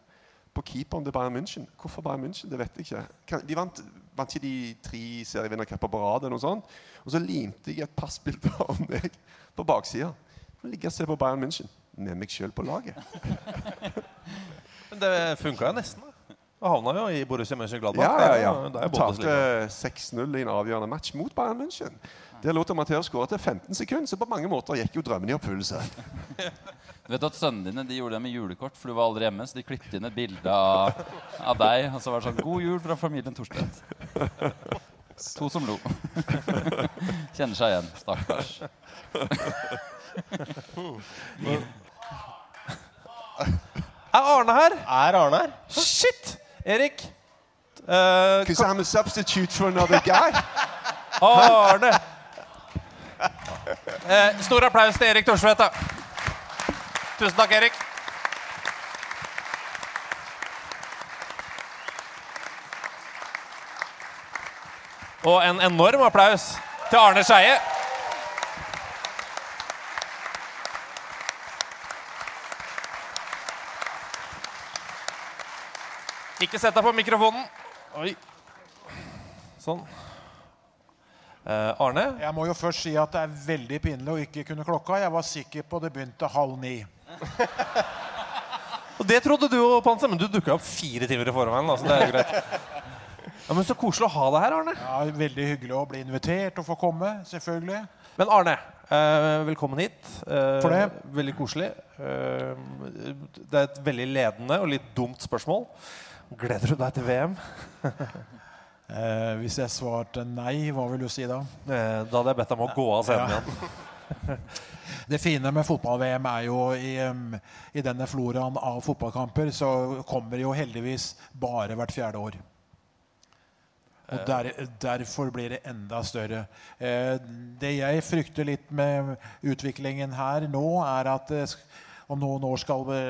på keeperen til Bayern München. Hvorfor Bayern München? Det vet jeg ikke. De vant, vant ikke de tre serievinnerkapper på rad eller noe sånt. Og så limte jeg et passbilde av meg på baksiden. Nå ligger jeg og ser på Bayern München. Med meg selv på laget. Men det funket jo nesten, da. Og havna jo I Borussia Mönchengladbach. Ja, ja, ja. Der tapte seks null I en avgjørende match mot Bayern München. Der lot Mathias skåre til femten sekunder, så på mange måter gikk jo drømmen I oppfyllelse. Du vet at sønnen dine, de gjorde det med julekort, for du var aldri hjemme, så de klippte inn et bilde av, av deg, og så var det sånn, god jul fra familien Torsströter. To som lo. Kjenner seg igjen, stakkars. Er Arne her? Er Arne her? Shit! Erik! Because uh, I'm a substitute for another guy. Arne! Uh, stor applaus til Erik Torsströter. Tusen takk, Erik. Og en enorm applaus til Arne Scheie. Ikke sett deg på mikrofonen. Oi. Sånn. Eh, Arne? Jeg må jo først si at det er veldig pinlig å ikke kunne klokka. Jeg var sikker på det begynte halv ni. Og det trodde du og Panser, men du dukket opp fire timer I forveien. Altså, det er jo greit. Ja, men så koselig å ha deg her, Arne. Ja, veldig hyggelig å bli invitert og få komme, selvfølgelig. Men Arne, eh, velkommen hit. Eh, For det. Veldig koselig. Eh, det er et veldig ledende og litt dumt spørsmål. Gleder du deg til VM? eh, hvis jeg svarte nei, hva vil du si da? Eh, da hadde jeg bedt deg om å gå av scenen igjen. Det fine med fotball-VM er jo i, um, I denne floraen av fotballkamper så kommer det jo heldigvis bare hvert fjerde år. Og der, derfor blir det enda større. Eh, det jeg frykter litt med utviklingen her nå er at eh, om noen år skal det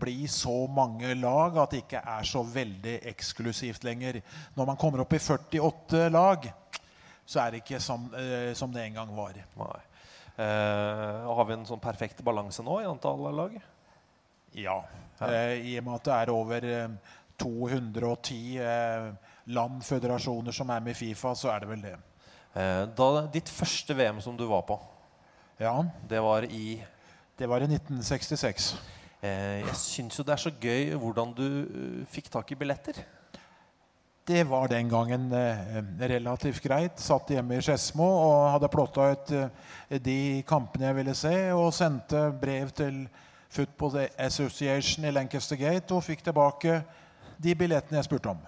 bli så mange lag at det ikke er så veldig eksklusivt lenger. Når man kommer opp I førtiåtte lag, så er det ikke som, eh, som det en gang var. Nei. Eh, har vi en sånn perfekt balanse nå I antall lag? Ja. Eh, I og med at det er over eh, to hundre og ti eh, land, føderasjoner som er med I FIFA, så er det vel det. Eh, da, ditt første VM som du var på, ja. det var I... Det var I nitten sekstiseks. Eh, jeg synes jo det er så gøy hvordan du fikk tak I billetter. Det var den gangen eh, relativt greit. Satt hjemme I Skedsmo og hadde plotta ut eh, de kampene jeg ville se, og sendte brev til Football Association I Lancaster Gate og fikk tilbake de billettene jeg spurte om.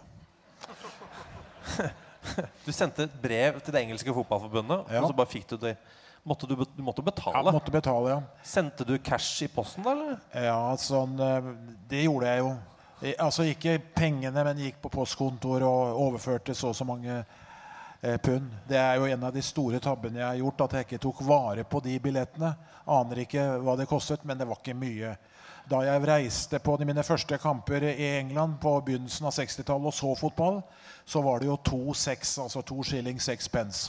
Du sendte et brev til det engelske fotballforbundet, ja. Og så bare fikk du det... Måtte du, du måtte betale? Ja, måtte betale, ja. Sendte du cash I posten, eller? Ja, sånn, det gjorde jeg jo. Altså, ikke pengene, men gikk på postkontor og overførte så og så mange eh, pund. Det er jo en av de store tabbene jeg har gjort, at jeg ikke tok vare på de billettene. Aner ikke hva det kostet, men det var ikke mye. Da jeg reiste på de mine første kamper I England på begynnelsen av sekstitallet og så fotball, så var det jo to seks, altså to shilling seks pence.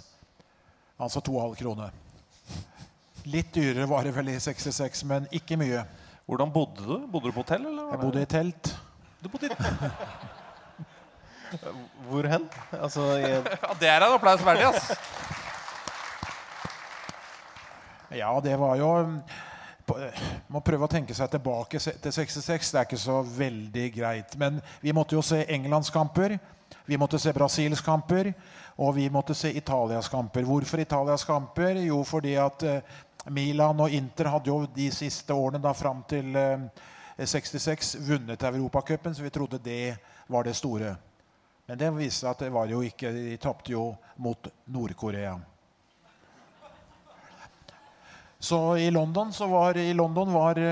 Altså to komma fem kroner. Litt dyrere var det vel I sekstiseks, men ikke mye. Hvordan bodde du? Bodde du på hotell? Eller? Jeg bodde I telt. Du bodde I telt? Hvor hen? Altså, jeg... ja, det er en applaus verdig, ass. Ja, det var jo... Man prøver å tenke seg tilbake til sekstiseks. Det er ikke så veldig greit. Men vi måtte jo se englandskamper. Vi måtte se Brasils kamper, og vi måtte se Italias kamper. Hvorfor Italias kamper? Jo, fordi at Milan og Inter hadde jo de siste årene da fram til sekstiseks vunnet Europacupen, så vi trodde det var det store. Men det viste at det var jo ikke, de tappte jo mot Nord-Korea. Så I London, så var, I London var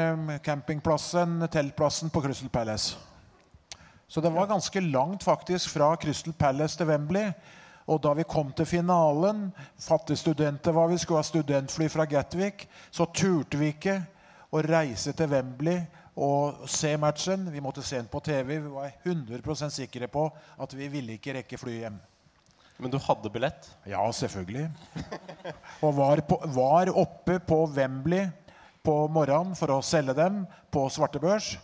campingplassen, teltplassen på Crystal Palace. Så det var ganska långt faktiskt från Crystal Palace till Wembley. Och då vi kom till finalen, fattiga studenter var vi skulle ha studentfly från Gatwick, så turte vi inte och resa till Wembley och se matchen. Vi måste se den på T V. Vi var hundra procent säkra på att vi ville inte räcka fly hem. Men du hade billett? Ja, selvfølgelig. Och var på, var uppe på Wembley på morgonen för att sälja dem på svartebörs.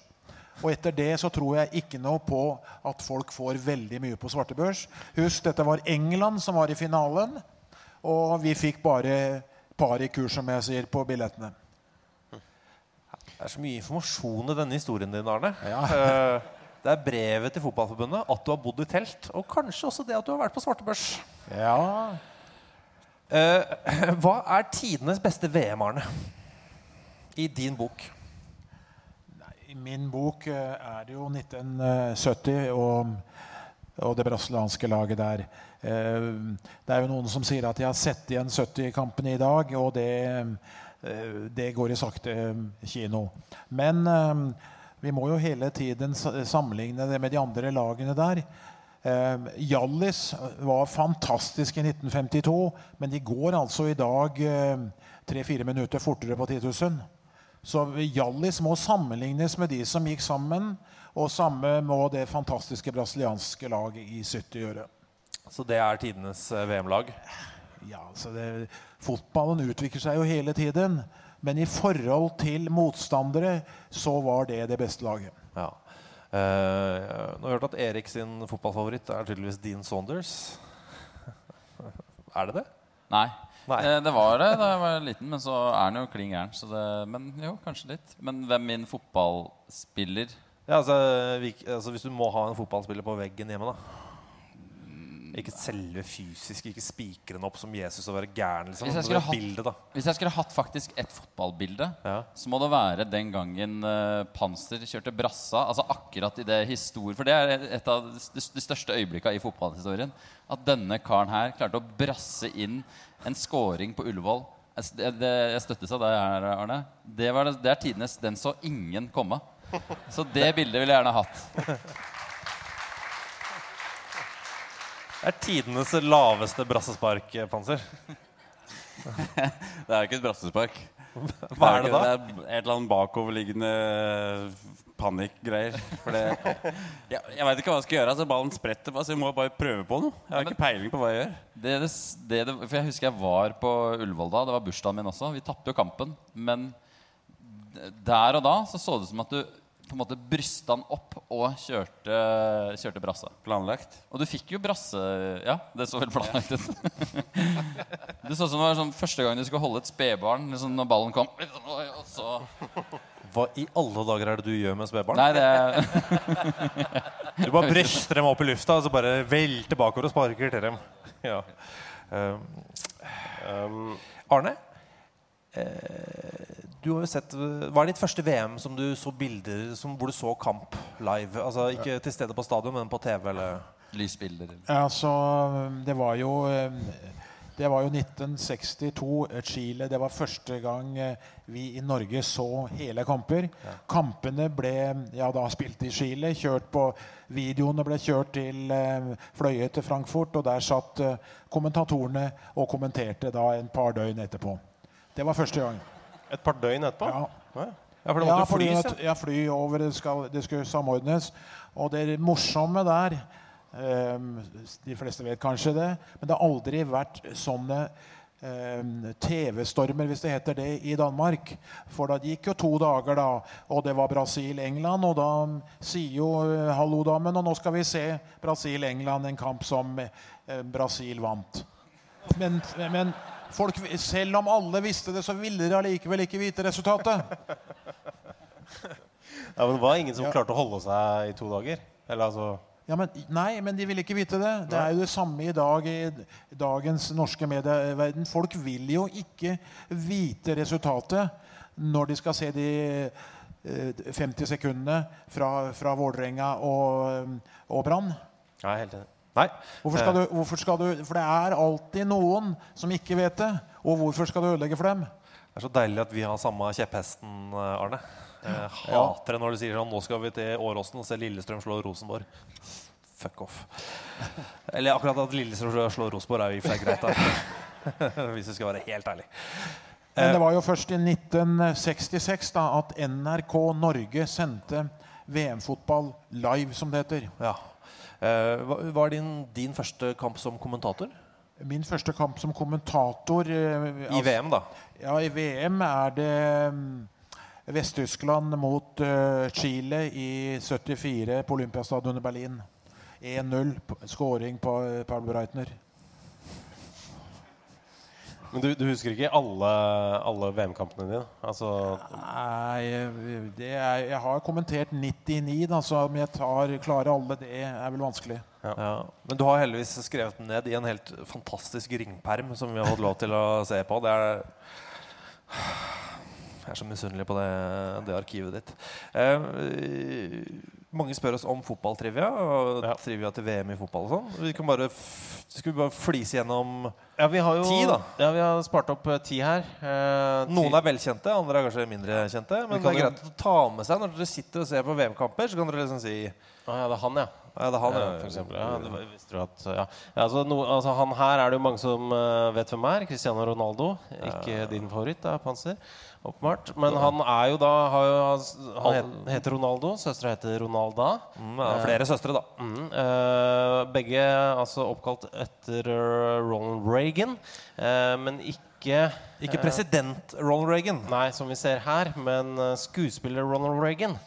Och efter det så tror jag inte nå på att folk får väldigt mycket på svartebörs. Husk, detta var England som var i finalen och vi fick bara par i kurs som jag säger på biljetterna. Det är så mycket information i den historien din, Arne. Ja. Det er brevet til fotballforbundet, at du har bodd i telt, og kanskje også det at du har vært på svartebørs. Ja. Eh, hva er tidenes beste V M-arne i din bok? Nei, i min bok er det jo nitten sytti og, og det brasilianske laget der. Eh, det er jo noen som sier at jeg har sett igjen sytti-kampen i dag, og det, det går i sakte kino. Men... Eh, Vi må jo hele tiden sammenligne det med de andre lagene der. Hjallis var fantastisk i nitten femtito, men de går altså i dag tre-fire minutter fortere på ti tusen. Så Hjallis må sammenlignes med de som gikk sammen, og samme må det fantastiske brasilianske laget i sytti gjøre. Så det er tidenes V M-lag? Ja, så det, fotballen utvikler seg jo hele tiden. Men i forhold til motstandere så var det det beste laget. Ja. Uh, nå har jeg hørt at Erik sin fotballfavoritt er tydeligvis Dean Saunders. Er det det? Nei. Nei. Eh, det var det da jeg var liten, men så er den jo kling gæren. Så det, men jo, kanskje litt. Men hvem min fotballspiller? Ja, altså, vi, altså hvis du må ha en fotballspiller på veggen hjemme da. Ikke selve fysisk, ikke spikeren opp som Jesus og være gæren liksom. Hvis jeg skulle hatt, hvis jeg skulle hatt faktisk et fotballbilde, ja. Så må det være den gangen uh, Panser kjørte brassa, altså akkurat i det historien, for det er et av de største øyeblikkene i fotballhistorien, at denne karen her klarte å brasse inn en scoring på Ullevål. Jeg, det, jeg støttes av deg her, Arne. Det, var, det er tidenes, den så ingen komme. Så det bildet vil jeg gjerne ha hatt. Det er tidenes laveste brassespark, Panser. Det er ikke et brassespark. Hva er det da? Det er et eller annet bakoverliggende panikkgreier. Jeg, jeg vet ikke hva jeg skal gjøre, så ballen spretter. Altså, jeg må bare prøve på noe. Jeg har ikke peiling på hva jeg gjør. Det, det, det, for jeg husker jeg var på Ullevål da. Det var bursdagen min også. Vi tappte jo kampen. Men der og da så, så det som at du... på en måte brystet han opp og kjørte, kjørte brassa. Planlagt. Og du fikk jo brasse, ja, det så vel planlagt ut. Det så som det var sånn, første gang du skulle holde et spebarn, liksom når ballen kom, og så... Hva i alle dager er det du gjør med spebarn? Nei, det er... Du bare bryster dem opp i lufta, og så bare velter bakover og sparker til dem. Ja. Um, um, Arne? Du har jo sett, var det ditt første V M som du så bilder som, hvor du så kamp live? Altså ikke til stede på stadion, men på T V eller lysbilder? Altså, det var jo det var jo nitten sekstito Chile, det var første gang vi i Norge så hele kamper. Ja. Kampene ble, ja da spilt i Chile, kjørt på videoene ble kjørt til fløye til Frankfurt, og der satt kommentatorene og kommenterte da en par døgn etterpå. Det var første gang. Et par døgn etterpå? Ja. Ja, for det måtte ja, fordi flys, ja. Jeg fly over, det skal, det skal samordnes. Og det morsomme der, um, de fleste vet kanskje det, men det har aldri vært sånne um, T V-stormer, hvis det heter det, i Danmark. For da gikk jo to dager da, og det var Brasil-England, og da sier jo hallo damen, og nå skal vi se Brasil-England, en kamp som uh, Brasil vant. Men... men Folk, selv om alle visste det, så ville de allikevel ikke vite resultatet. Ja, men det var ingen som ja. Klarte å holde seg i to dager? Eller altså... Ja, men, nei, men de ville ikke vite det. Det er jo det samme i dag i dagens norske medieverden. Folk vil jo ikke vite resultatet når de skal se de femti sekundene fra, fra Vålinga og, og Brann. Ja, helt enig. Nei. Hvorfor skal, du, hvorfor skal du, for det er alltid noen som ikke vet det, og hvorfor skal du ødelegge for dem? Det er så deilig at vi har samme kjepphesten, Arne. Jag hatar det när du säger att nu ska vi till Åråsen och se Lillestrøm slå Rosenborg. Fuck off. Eller akkurat att Lillestrøm slår Rosenborg är ju flagrant där. Hvis jag ska vara helt ärlig. Men det var ju först I nitton sextiosex då att N R K Norge sände V M-fotboll live som det heter. Ja. Var din din första kamp som kommentator? Min första kamp som kommentator I V M då. Ja, I V M är det Västtyskland mot Chile I sjuttiofyra på Olympiastadion I Berlin. ett noll scoring på Paul Breitner. Men du, du husker ikke alle, alle VM-kampene dine? Altså... Nei, det er, jeg har kommentert nittionio, da, så om jeg tar klare alle, det er vel vanskelig. Ja. Ja. Men du har heldigvis skrevet den ned I en helt fantastisk ringperm som vi har fått lov til å se på. Det er... Jeg er så misunnelig på det, det arkivet ditt. Eh, Mange spør oss om fotballtrivia og ja. Trivia til V M I fotball og sånn. Vi kan bare, f- skal vi bare flise gjennom ja, vi har jo, ti da? Ja, vi har spart opp ti her. Eh, Noen ti. Er velkjente, andre er kanskje mindre kjente. Men det er greit å ta med seg når dere sitter og ser på VM-kamper, så kan dere liksom si... Ah, ja, det er han, ja. Ja, det er han, ja, for eksempel. Ja, det var, visste du at... Ja. Ja, altså, no, altså, han her er det jo mange som uh, vet hvem er. Cristiano Ronaldo, ikke ja. Din favoritt da, Panser. Oppmart, men han er jo da har jo, han heter Ronaldo, søstre heter Ronalda. Mm, ja, flere søstre da. Mm, eh, begge altså oppkalt etter Ronald Reagan, eh, men ikke ikke president Ronald Reagan. Nei, som vi ser her, men skuespiller Ronald Reagan.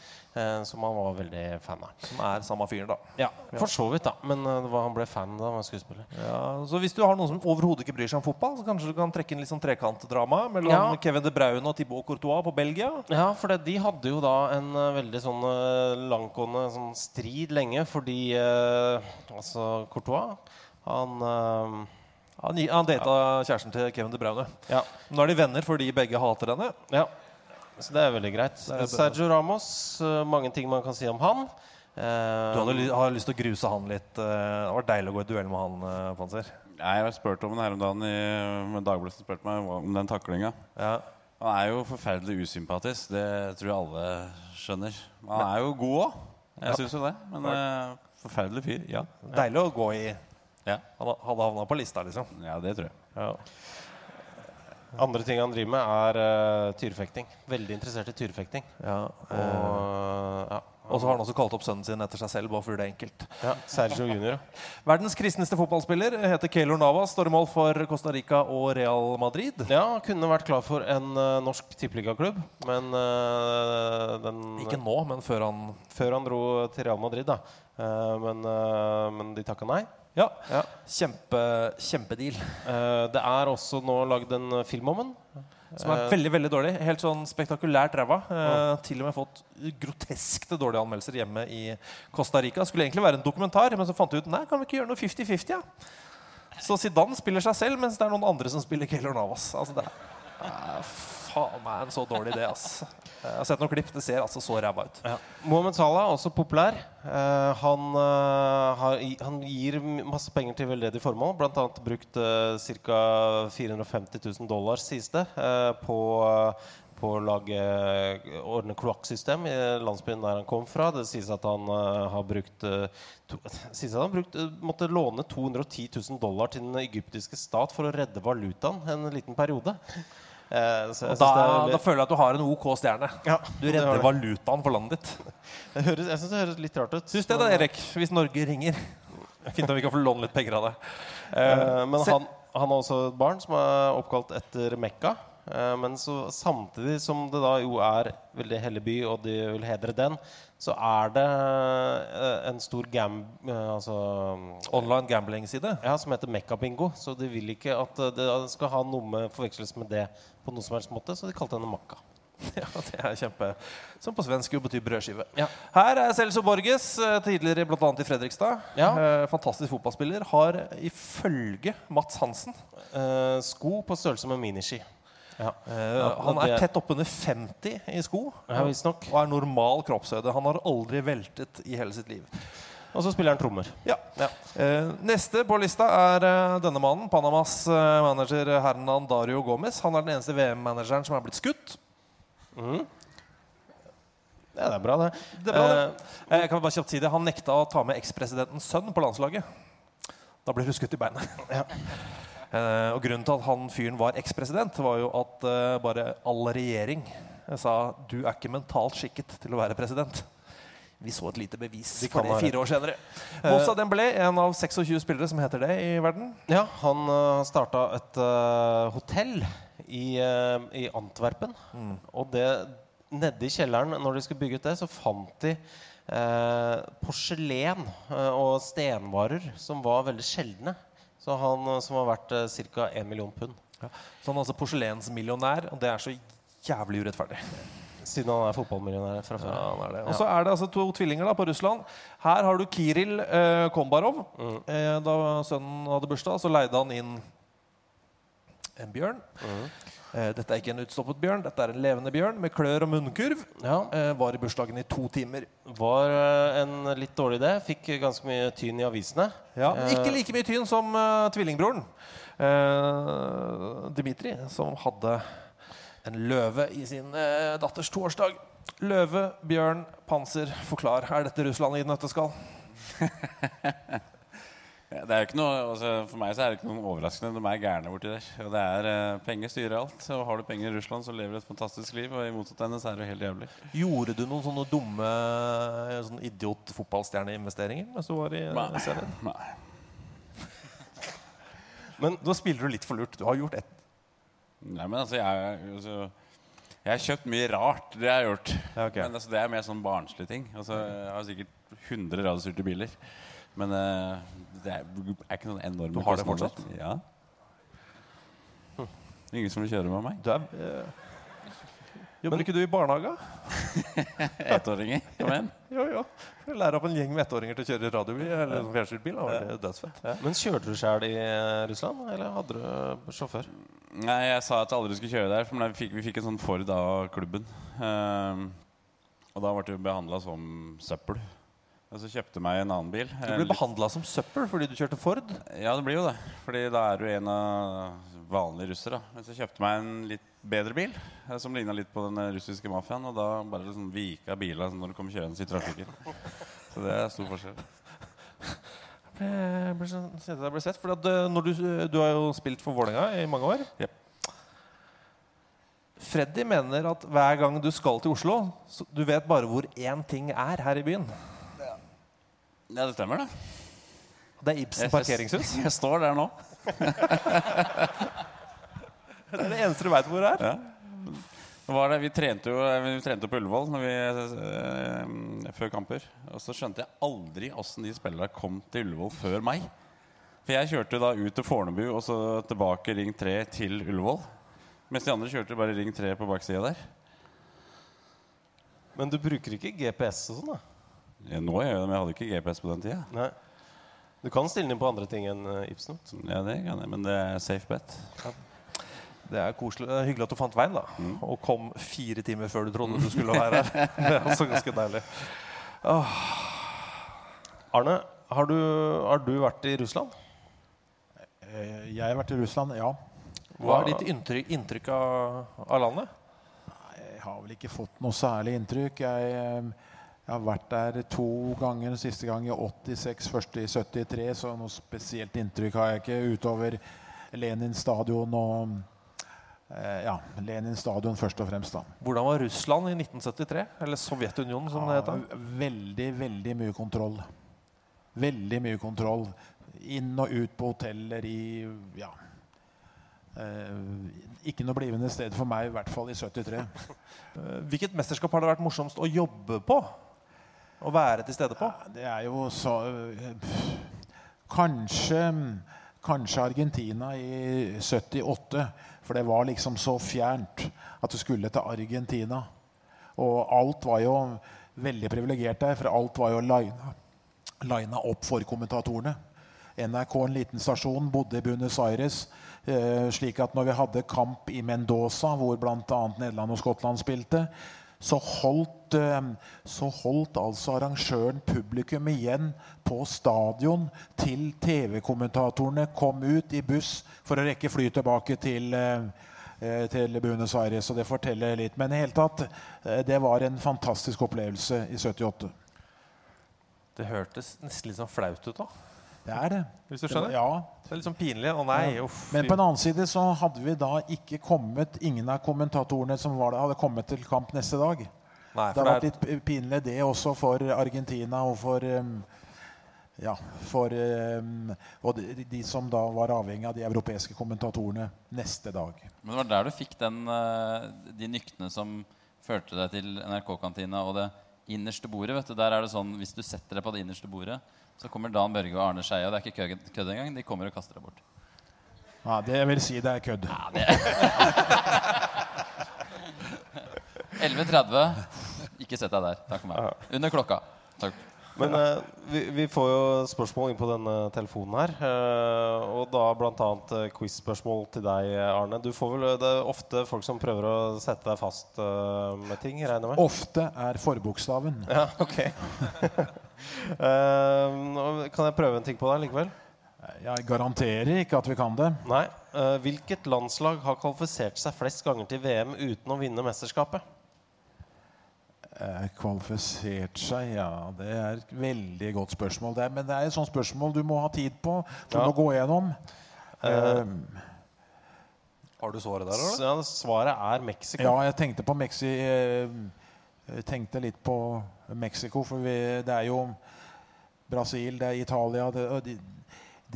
Som han var veldig fan av. Som er samme fyr da. Ja, for så vidt da. Men det var han ble fan da, han var skuespiller. Ja, så hvis du har noen som overhodet ikke bryr seg om fotball, så kanskje du kan trekke en litt sånn trekantdrama mellom ja. Kevin de Bruyne og Thibaut Courtois på Belgia? Ja, for det, de hadde jo da en veldig sånn langkående sånn strid lenge, fordi eh, altså Courtois, han... Eh, han, han data ja. Kjæresten til Kevin de Bruyne. Ja. Nå er de venner fordi begge hater henne. Ja. Så det er veldig greit. Sergio Ramos, mange ting man kan si om han. Du hadde ly- har lyst til å gruse han litt. Det var deilig å gå I duell med han, Panser. Nei, jeg har spurt om den her om dagen I Dagbladet spurt meg om den taklingen. Ja. Han er jo forferdelig usympatisk. Det tror jeg alle skjønner. Han er jo god også. Jeg synes jo det. Men forferdelig fyr, ja. Deilig å gå I. Ja. Han hadde havnet på lista, liksom. Ja, det tror jeg. Ja. Andre ting han driver med er uh, tyrfekting. Veldig interessert I tyrfekting. Ja, og, uh, ja. Og så har han også kalt opp sønnen sin etter seg selv, bare for det er enkelt. Ja, Sergio Junior. Verdens kristneste fotballspiller heter Keylor Navas, står I mål for Costa Rica og Real Madrid. Ja, kunne vært klar for en uh, norsk tippligaklubb, men uh, den, ikke nå, men før han før han dro til Real Madrid da. Uh, men uh, men de takket nei. Ja, ja. Kjempe, kjempedeal. Uh, det er også nå laget en film om den, som er veldig, veldig dårlig. Helt sånn spektakulært ræva. Uh, mm. Til og med fått groteskte dårlige anmeldelser hjemme I Costa Rica. Skulle egentlig være en dokumentar, men så fant vi ut, nei, kan vi ikke gjøre noe fifty-fifty, ja? Så Zidane spiller seg selv, mens det er noen andre som spiller Keylor Navas. Altså, det er faen meg en så dårlig idé, altså. Jeg har sett noen klipp, det ser altså så ræva ut. Ja. Mohamed Salah er også populær. Uh, han, uh, har, han gir masse penger til veldedig formål, blant annet brukt uh, cirka four hundred fifty thousand dollars sies det, uh, på, uh, på å lage uh, ordne kloakksystem I landsbyen der han kom fra. Det sies at han uh, har brukt, uh, to, sies at han brukt, uh, måtte låne two hundred ten thousand dollars til den egyptiske stat for å redde valutaen en liten periode. Eh, så og da, veldig... da føler jeg at du har en OK stjerne. Ja, du redder valutaen for landet ditt. Det høres, jeg synes det høres litt rart ut. Synes det da, Erik, hvis Norge ringer. Fint om vi kan få låne litt penger av det. Eh, men han, han har også et barn som er oppkalt etter Mekka. Eh, men så, samtidig som det da jo er veldig hellig by, og de vil hedre den, så er det en stor gam, altså, online gambling-side ja, som heter Mekka Bingo, så de vil ikke at det skal ha noe med forveksles med det på noen som helst måte, så de kalte henne Makka. Ja, det er kjempe som på svensk jo betyr brødskive ja. Her er Celso Borges tidligere blant annet I Fredrikstad ja. Fantastisk fotballspiller har ifølge Mats Hansen eh, sko på størrelse med miniski Ja. Uh, han er tett opp under femti I sko ja, og er normal kroppshøyde. Han har aldri veltet I hele sitt liv. Og så spiller han trommer ja. Ja. Uh, Neste på lista er uh, denne mannen Panamas uh, manager Hernan Dario Gomez. Han er den eneste V M-manageren som er blitt skutt mm. Ja, det er bra det. Det er bra det. Eh, kan vi bare kjapt si det. Han nekta å ta med ekspresidentens sønn på landslaget. Da ble hun skutt i beinet. Ja. Eh, og grunnen til at han fyren var ekspresident var jo at eh, bare all regjering sa du er ikke mentalt skikket til å være president. Vi så et lite bevis de for det fire år senere. Moussa Dembélé, en av tjueseks spillere som heter det i verden. Ja, han uh, startet et uh, hotell i, uh, i Antwerpen. Mm. Og det, nede i kjelleren, når de skulle bygge ut det, så fant de uh, porselen uh, og stenvarer som var veldig sjeldne. Så han uh, som har vært uh, cirka en million pund. Ja. Så han er altså porselensmillionær, og det er så jævlig urettferdig. Siden han er fotballmillionær fra før. Ja, han er det. Og så er det altså to tvillinger da, på Russland. Her har du Kiril eh, Kombarov. Mm. Eh, da sønnen hadde bursdag, så leide han inn en bjørn. Mm. Eh, dette er ikke en utstoppet bjørn, dette er en levende bjørn med klør og munnkurv. Ja. Eh, var i bursdagen i to timer. Var eh, en litt dårlig idé. Fikk ganske mye tyn i avisene. Ja, eh. Ikke like mye tyn som eh, tvillingbroren. Eh, Dimitri, som hadde... en løve i sin eh, datters toårsdag. Løve, bjørn, panser, forklar. Er dette Russland i nøtteskall? Ja, det er jo ikke noe, altså, for meg så er det ikke noen overraskende. De er gærne borti der. Og det er eh, penger styrer alt. Og har du penger i Russland så lever du et fantastisk liv, og i motsatt ende så er det helt jævlig. Gjorde du noen sånne dumme sånn idiot fotballstjerneinvesteringer mens du var i nei, serien? Nei. Men da spiller du litt for lurt. Du har gjort et Nei, men altså jeg, altså, jeg har kjøpt mye rart, det har jeg gjort. Okay. Men altså, det er mer sånn barnslig ting. Altså, jeg har sikkert hundre radiostyrte biler, men uh, det er, er ikke noen enorme. Du har det fortsatt? Ja. Hm. Ingen som vil kjøre med meg. Du er, uh, jobber ikke du i barnehage? Ettåringer, kom igjen. Jo, jo. Jeg lærer opp en gjeng med ettåringer til å kjøre radiobil eller fjernstyrt bil, da var det dødsfett. Ja. Men kjørte du selv i Russland, eller hadde du sjåfør? Nei, jeg sa at jeg aldri skulle kjøre der, for vi fikk, vi fikk en sånn Ford av klubben. Um, og da ble vi behandlet som søppel. Og så kjøpte meg en annen bil. Du ble behandlet som søppel fordi du kjørte Ford? Ja, det blir jo det. Fordi da er du en av vanlige russere. Men så kjøpte meg en litt bedre bil, som lignet litt på den russiske mafiaen. Og da bare sånn vika biler når du kommer kjørende i trafikken. Så det er stor forskjell. Jeg ble, jeg ble sett, for at når du, du har jo spilt for Vålinga i mange år. Yep. Freddy mener at hver gang du skal til Oslo, så du vet bare hvor én ting er her i byen. Ja, ja det stemmer det. Det er Ibsen parkeringshus. Jeg, jeg står der nå. Det er det eneste du vet hvor det er. Ja. Var det, vi trente jo vi trente på Ulvholm når vi eh, før kamper, og så skjønte jeg aldri hvordan de spillere kom til Ulvholm før meg. For jeg kjørte da ut til Fornebu og så tilbake ring tre til Ulvholm, mens de andre kjørte bare ring tre på baksiden der. Men du bruker ikke G P S og sånn da? Ja, nå gjør jeg det, men jeg hadde ikke G P S på den tiden. Nei. Du kan stille inn på andre ting enn Ibsen. Ja, det kan jeg, men det er safe bet. Ja. Det er koselig. Hyggelig at du fant veien da. Mm. Og kom fire timer før du trodde du skulle være her. Det er altså ganske deilig. Åh. Arne, har du, har du vært i Russland? Jeg har vært i Russland, ja. Hva er ditt inntrykk, inntrykk av, av landet? Jeg har vel ikke fått noe særlig inntrykk. Jeg, jeg har vært der to ganger. Den siste gang i åttiseks, første i syttitre. Så noe spesielt inntrykk har jeg ikke utover Lenin stadion og ja, Lenin stadion først og fremst da. Hvordan var Russland i nitten syttitre? Eller Sovjetunionen som ja, det heter? Veldig, veldig mye kontroll. Veldig mye kontroll. Inn og ut på hoteller i, ja, eh, ikke noe blivende sted for meg, i hvert fall i syttitre. Hvilket mesterskap har det vært morsomst å jobbe på? Å være til stede på? Ja, det er jo så... Kanskje... Kanskje Argentina i syttiåtte, for det var liksom så fjernt at du skulle til Argentina. Og alt var jo veldig privilegert der, for alt var jo linet opp for kommentatorene. N R K, en liten stasjon, bodde i Buenos Aires, slik at når vi hadde kamp i Mendoza, hvor blant annet Nederland og Skottland spilte, så holdt, så holdt altså arrangøren publikum igjen på stadion til T V-kommentatorene kom ut i buss for å rekke fly tilbake til, till Buenos Aires så det fortäller lite men helt tatt det var en fantastisk upplevelse I syttiåtte. Det hørtes nästan liksom flaut ut då. Det är det. Visst du skönner? Ja, det är liksom pinligt och nej. Men på en annan sida så hade vi då inte kommit ingen av kommentatorerna som var där hade kommit till kamp nästa dag. Nej, det har varit lite pinligt det också för Argentina och för um, ja, för um, de, de som då var avhängiga av de europeiska kommentatorerna nästa dag. Men det var där du fick den de nyktene som förte dig till N R K-kantina och det innerste bordet, vet du, där är det sån, hvis du sätter dig på det innerste bordet så kommer Dan Børge och Arne Scheie och det är inte köd, köd engang, de kommer och kastar dig bort. Ja, det vill säga si, det är köd. Ja, det. elleve tretti. Ikke sett deg der. Takk for meg. Under klokka. Takk. Men eh, vi, vi får jo spørsmål inn på denne telefonen her, eh, og da blant annet quiz-spørsmål til deg, Arne. Du får vel, det er ofte folk som prøver å sette deg fast eh, med ting, regner med? Ofte er forbokstaven. Ja, ok. eh, kan jeg prøve en ting på deg likevel? Jeg garanterer ikke at vi kan det. Nei. Eh, hvilket landslag har kvalifisert seg flest ganger til V M uten å vinne mesterskapet? Kvalifisert seg, ja, det er et veldig godt spørsmål der, men det er et sånt spørsmål du må ha tid på for ja. Å gå igjennom uh, Har du svaret der, eller? Ja, svaret er Meksika. Ja, jeg tenkte på Meksi jeg tenkte litt på Meksiko, for vi, det er jo Brasil, det er Italia det,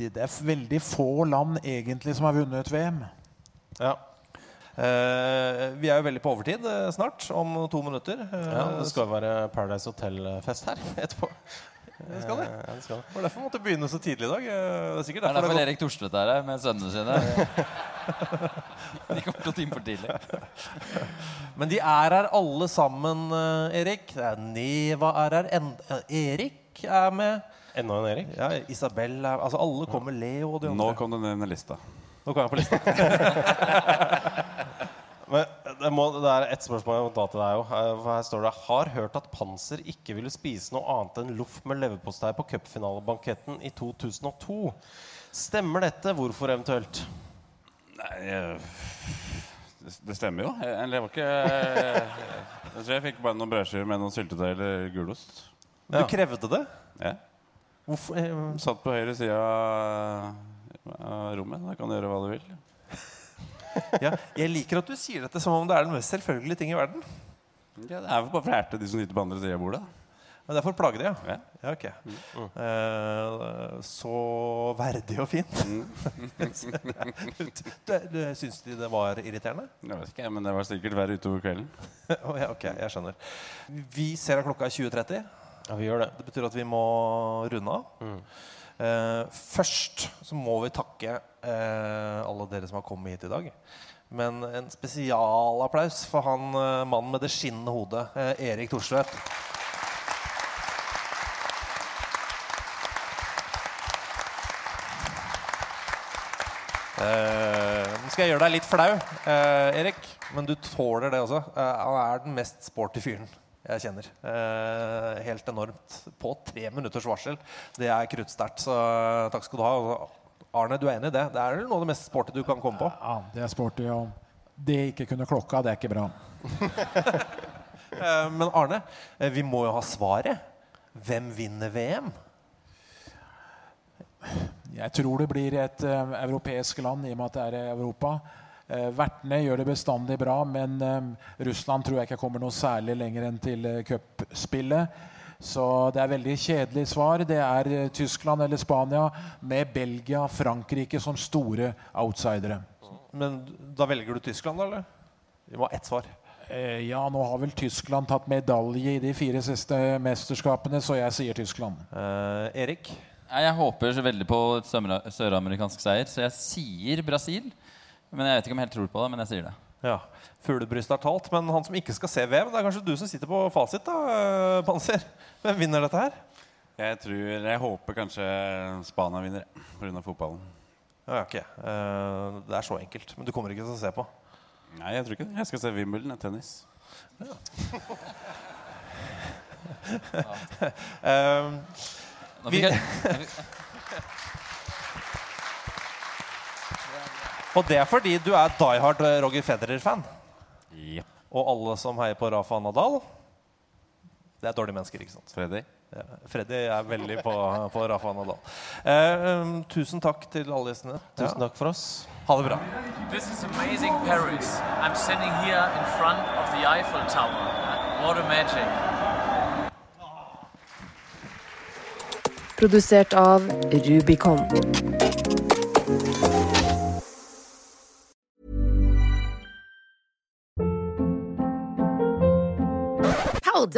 det, det er veldig få land egentlig som har vunnet V M. Ja. Uh, vi er jo veldig på overtid uh, snart om to minutter. Uh, ja, det skal være Paradise Hotel-fest her etterpå. Det skal det. Ja, det skal. Det var derfor måtte begynne så tidlig I dag. Det er sikkert derfor, det er derfor det Erik Torsströter er her med sønnene sine. De kommer to timer for tidlig. Men de er her alle sammen, Erik. Neva er her. En- Erik er med. Enda en Erik. Ja, Isabel er, altså alle kommer Leo. De Nå kom du ned med lista. Nå kommer jeg på lista. Men det, må, det er et spørsmål jeg må ta til deg også. Her står det: Har hørt at Panser ikke ville spise noe annet enn loff med leverpostei på cupfinalebanketten I to tusen og to. Stemmer dette? Hvorfor eventuelt? Nei, det, det stemmer jo. Eller jeg var ikke... Jeg tror jeg fikk bare noen brødskiver med noen syltetøy eller gulost. Du ja. Krevde det? Ja. Hvorfor? Satt på høyre siden av rommet. Da kan du gjøre hva du vil. Ja, jeg liker at du sier dette som om det er den mest selvfølgelige ting I verden. Ja, det er jo bare flerte de som sitter på andre siden av bordet. Men derfor plager det, ja. Ja, ok. Mm. Uh, så verdig og fint. Mm. du, du, synes de det var irriterende? Jeg vet ikke, men det var sikkert verre utover kvelden. oh, ja, ok, jeg skjønner. Vi ser at klokka er tjue tretti. Ja, vi gjør det. Det betyr at vi må runde av. Mm. Uh, først så må vi takke uh, alle dere som har kommet hit I dag. Men en spesial applaus for han uh, mannen med det skinnende hodet, uh, Erik Torsströter. Uh, nå skal jeg gjøre deg litt flau, uh, Erik, men du tåler det også. Uh, han er den mest sporty fyren. Jeg kjenner eh, helt enormt på tre minutters varsel. Det er kruttsterkt, så takk skal du ha. Arne, du er enig I det? Det er noe av det mest sporty du kan komme på. Ja, det er sporty, og det ikke kunne klokka, det er ikke bra. eh, men Arne, eh, vi må jo ha svaret. Hvem vinner V M? Jeg tror det blir et eh, europeisk land, I og med at det er Europa. Vertene gjør det bestandig bra, men um, Russland tror jeg ikke kommer noe særlig lenger enn til uh, cupspillet. Så det er veldig kjedelig svar. Det er uh, Tyskland eller Spania med Belgia, Frankrike som store outsidere. Men da velger du Tyskland, eller? Det var ett svar. Uh, ja, nå har vel Tyskland tatt medalje I de fire siste mesterskapene, så jeg sier Tyskland. Uh, Erik? Jeg håper så veldig på et søramerikansk seier, så jeg sier Brasil. Men jeg vet ikke om jeg helt tror på det, men jeg sier det. Ja, fuglebryst er talt, men han som ikke skal se V M, det er kanskje du som sitter på fasit da, Panser. Hvem vinner dette her? Jeg tror, jeg håper kanskje Spania vinner på grunn av fotballen. Ja, ok. Det er så enkelt, men du kommer ikke til å se på. Nei, jeg tror ikke det. Jeg skal se Wimbledon, tennis. Ja. um, vi... Och det är för att du är diehard Roger Federer-fan. Ja. Och alla som hejar på Rafa Nadal. Det är dåliga människor, liksom. Freddy. Ja, Freddy är väldigt på på Rafa Nadal. Eh, tusen tack till alla lyssnare. Tusen ja. Tack för oss. Ha det bra. This is amazing Paris. I'm sitting here in front of the Eiffel Tower. What a magic. Producerat av Rubicon. Hold